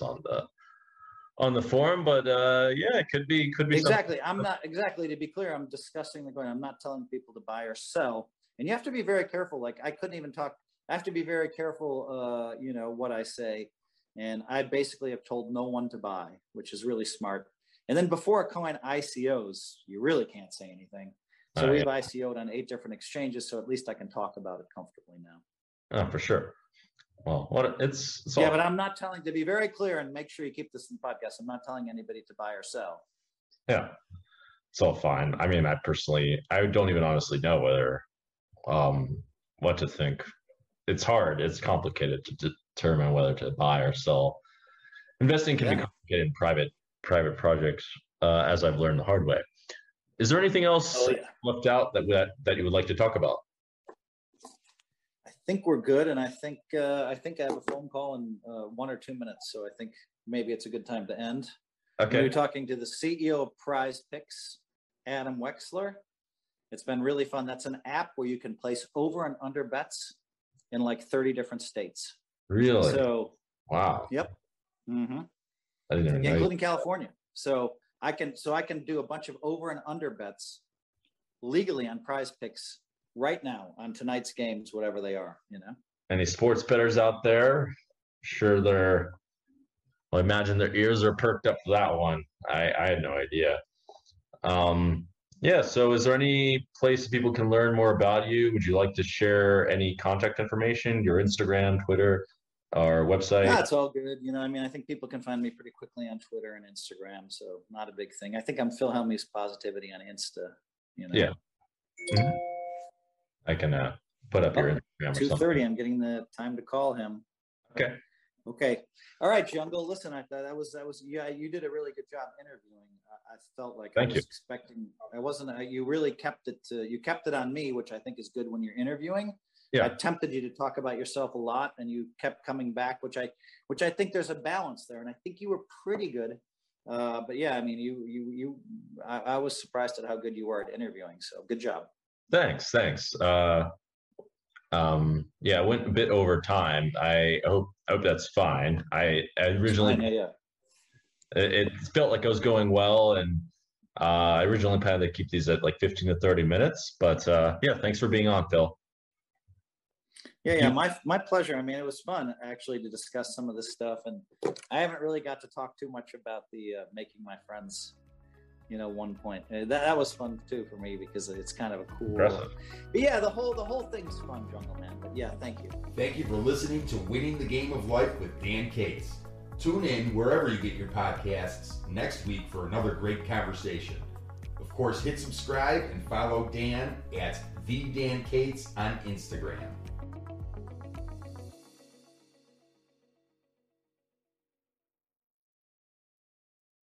on the forum, but yeah, it could be exactly something. I'm not exactly, to be clear, I'm discussing the coin. I'm not telling people to buy or sell, and you have to be very careful. Like I couldn't even talk. I have to be very careful, you know, what I say, and I basically have told no one to buy, which is really smart. And then before a coin ICOs, you really can't say anything. So we've ICO'd on 8 different exchanges, so at least I can talk about it comfortably now. Oh, for sure. Well, yeah, but I'm not telling, to be very clear, and make sure you keep this in the podcast, I'm not telling anybody to buy or sell. Yeah, it's all fine. I mean, I personally, I don't even honestly know whether, what to think. It's hard. It's complicated to determine whether to buy or sell. Investing can be complicated in private projects, as I've learned the hard way. Is there anything else left out that you would like to talk about? I think we're good, and I think I have a phone call in 1 or 2 minutes, so I think maybe it's a good time to end. Okay. We're talking to the CEO of Prize Picks, Adam Wexler. It's been really fun. That's an app where you can place over and under bets in like 30 different states. Really? So, wow. Yep. Mm-hmm. I didn't know, including California. So I can do a bunch of over and under bets legally on Prize Picks right now on tonight's games, whatever they are, you know. Any sports bettors out there? Sure, I imagine their ears are perked up for that one. I had no idea. Yeah. So is there any place people can learn more about you? Would you like to share any contact information, your Instagram, Twitter, or website? Yeah, it's all good. You know, I mean, I think people can find me pretty quickly on Twitter and Instagram. So not a big thing. I think I'm Phil Hellmuth Positivity on Insta, you know? Yeah. Mm-hmm. I can put up your Instagram. 2:30. I'm getting the time to call him. Okay. All right, Jungle. Listen, I thought that was yeah. You did a really good job interviewing. I felt like you really kept it. You kept it on me, which I think is good when you're interviewing. Yeah. I tempted you to talk about yourself a lot, and you kept coming back, which I think there's a balance there, and I think you were pretty good. But yeah, I mean, I was surprised at how good you were at interviewing. So good job. Thanks. Yeah, it went a bit over time. I hope that's fine. It felt like I was going well, and I originally planned to keep these at like 15 to 30 minutes. But yeah, thanks for being on, Phil. Yeah, my pleasure. I mean, it was fun actually to discuss some of this stuff, and I haven't really got to talk too much about the making my friends. You know, one point that was fun too for me because it's kind of a cool. But yeah, the whole thing's fun, Jungle Man. But yeah, thank you. Thank you for listening to Winning the Game of Life with Dan Cates. Tune in wherever you get your podcasts next week for another great conversation. Of course, hit subscribe and follow Dan at TheDanCates on Instagram.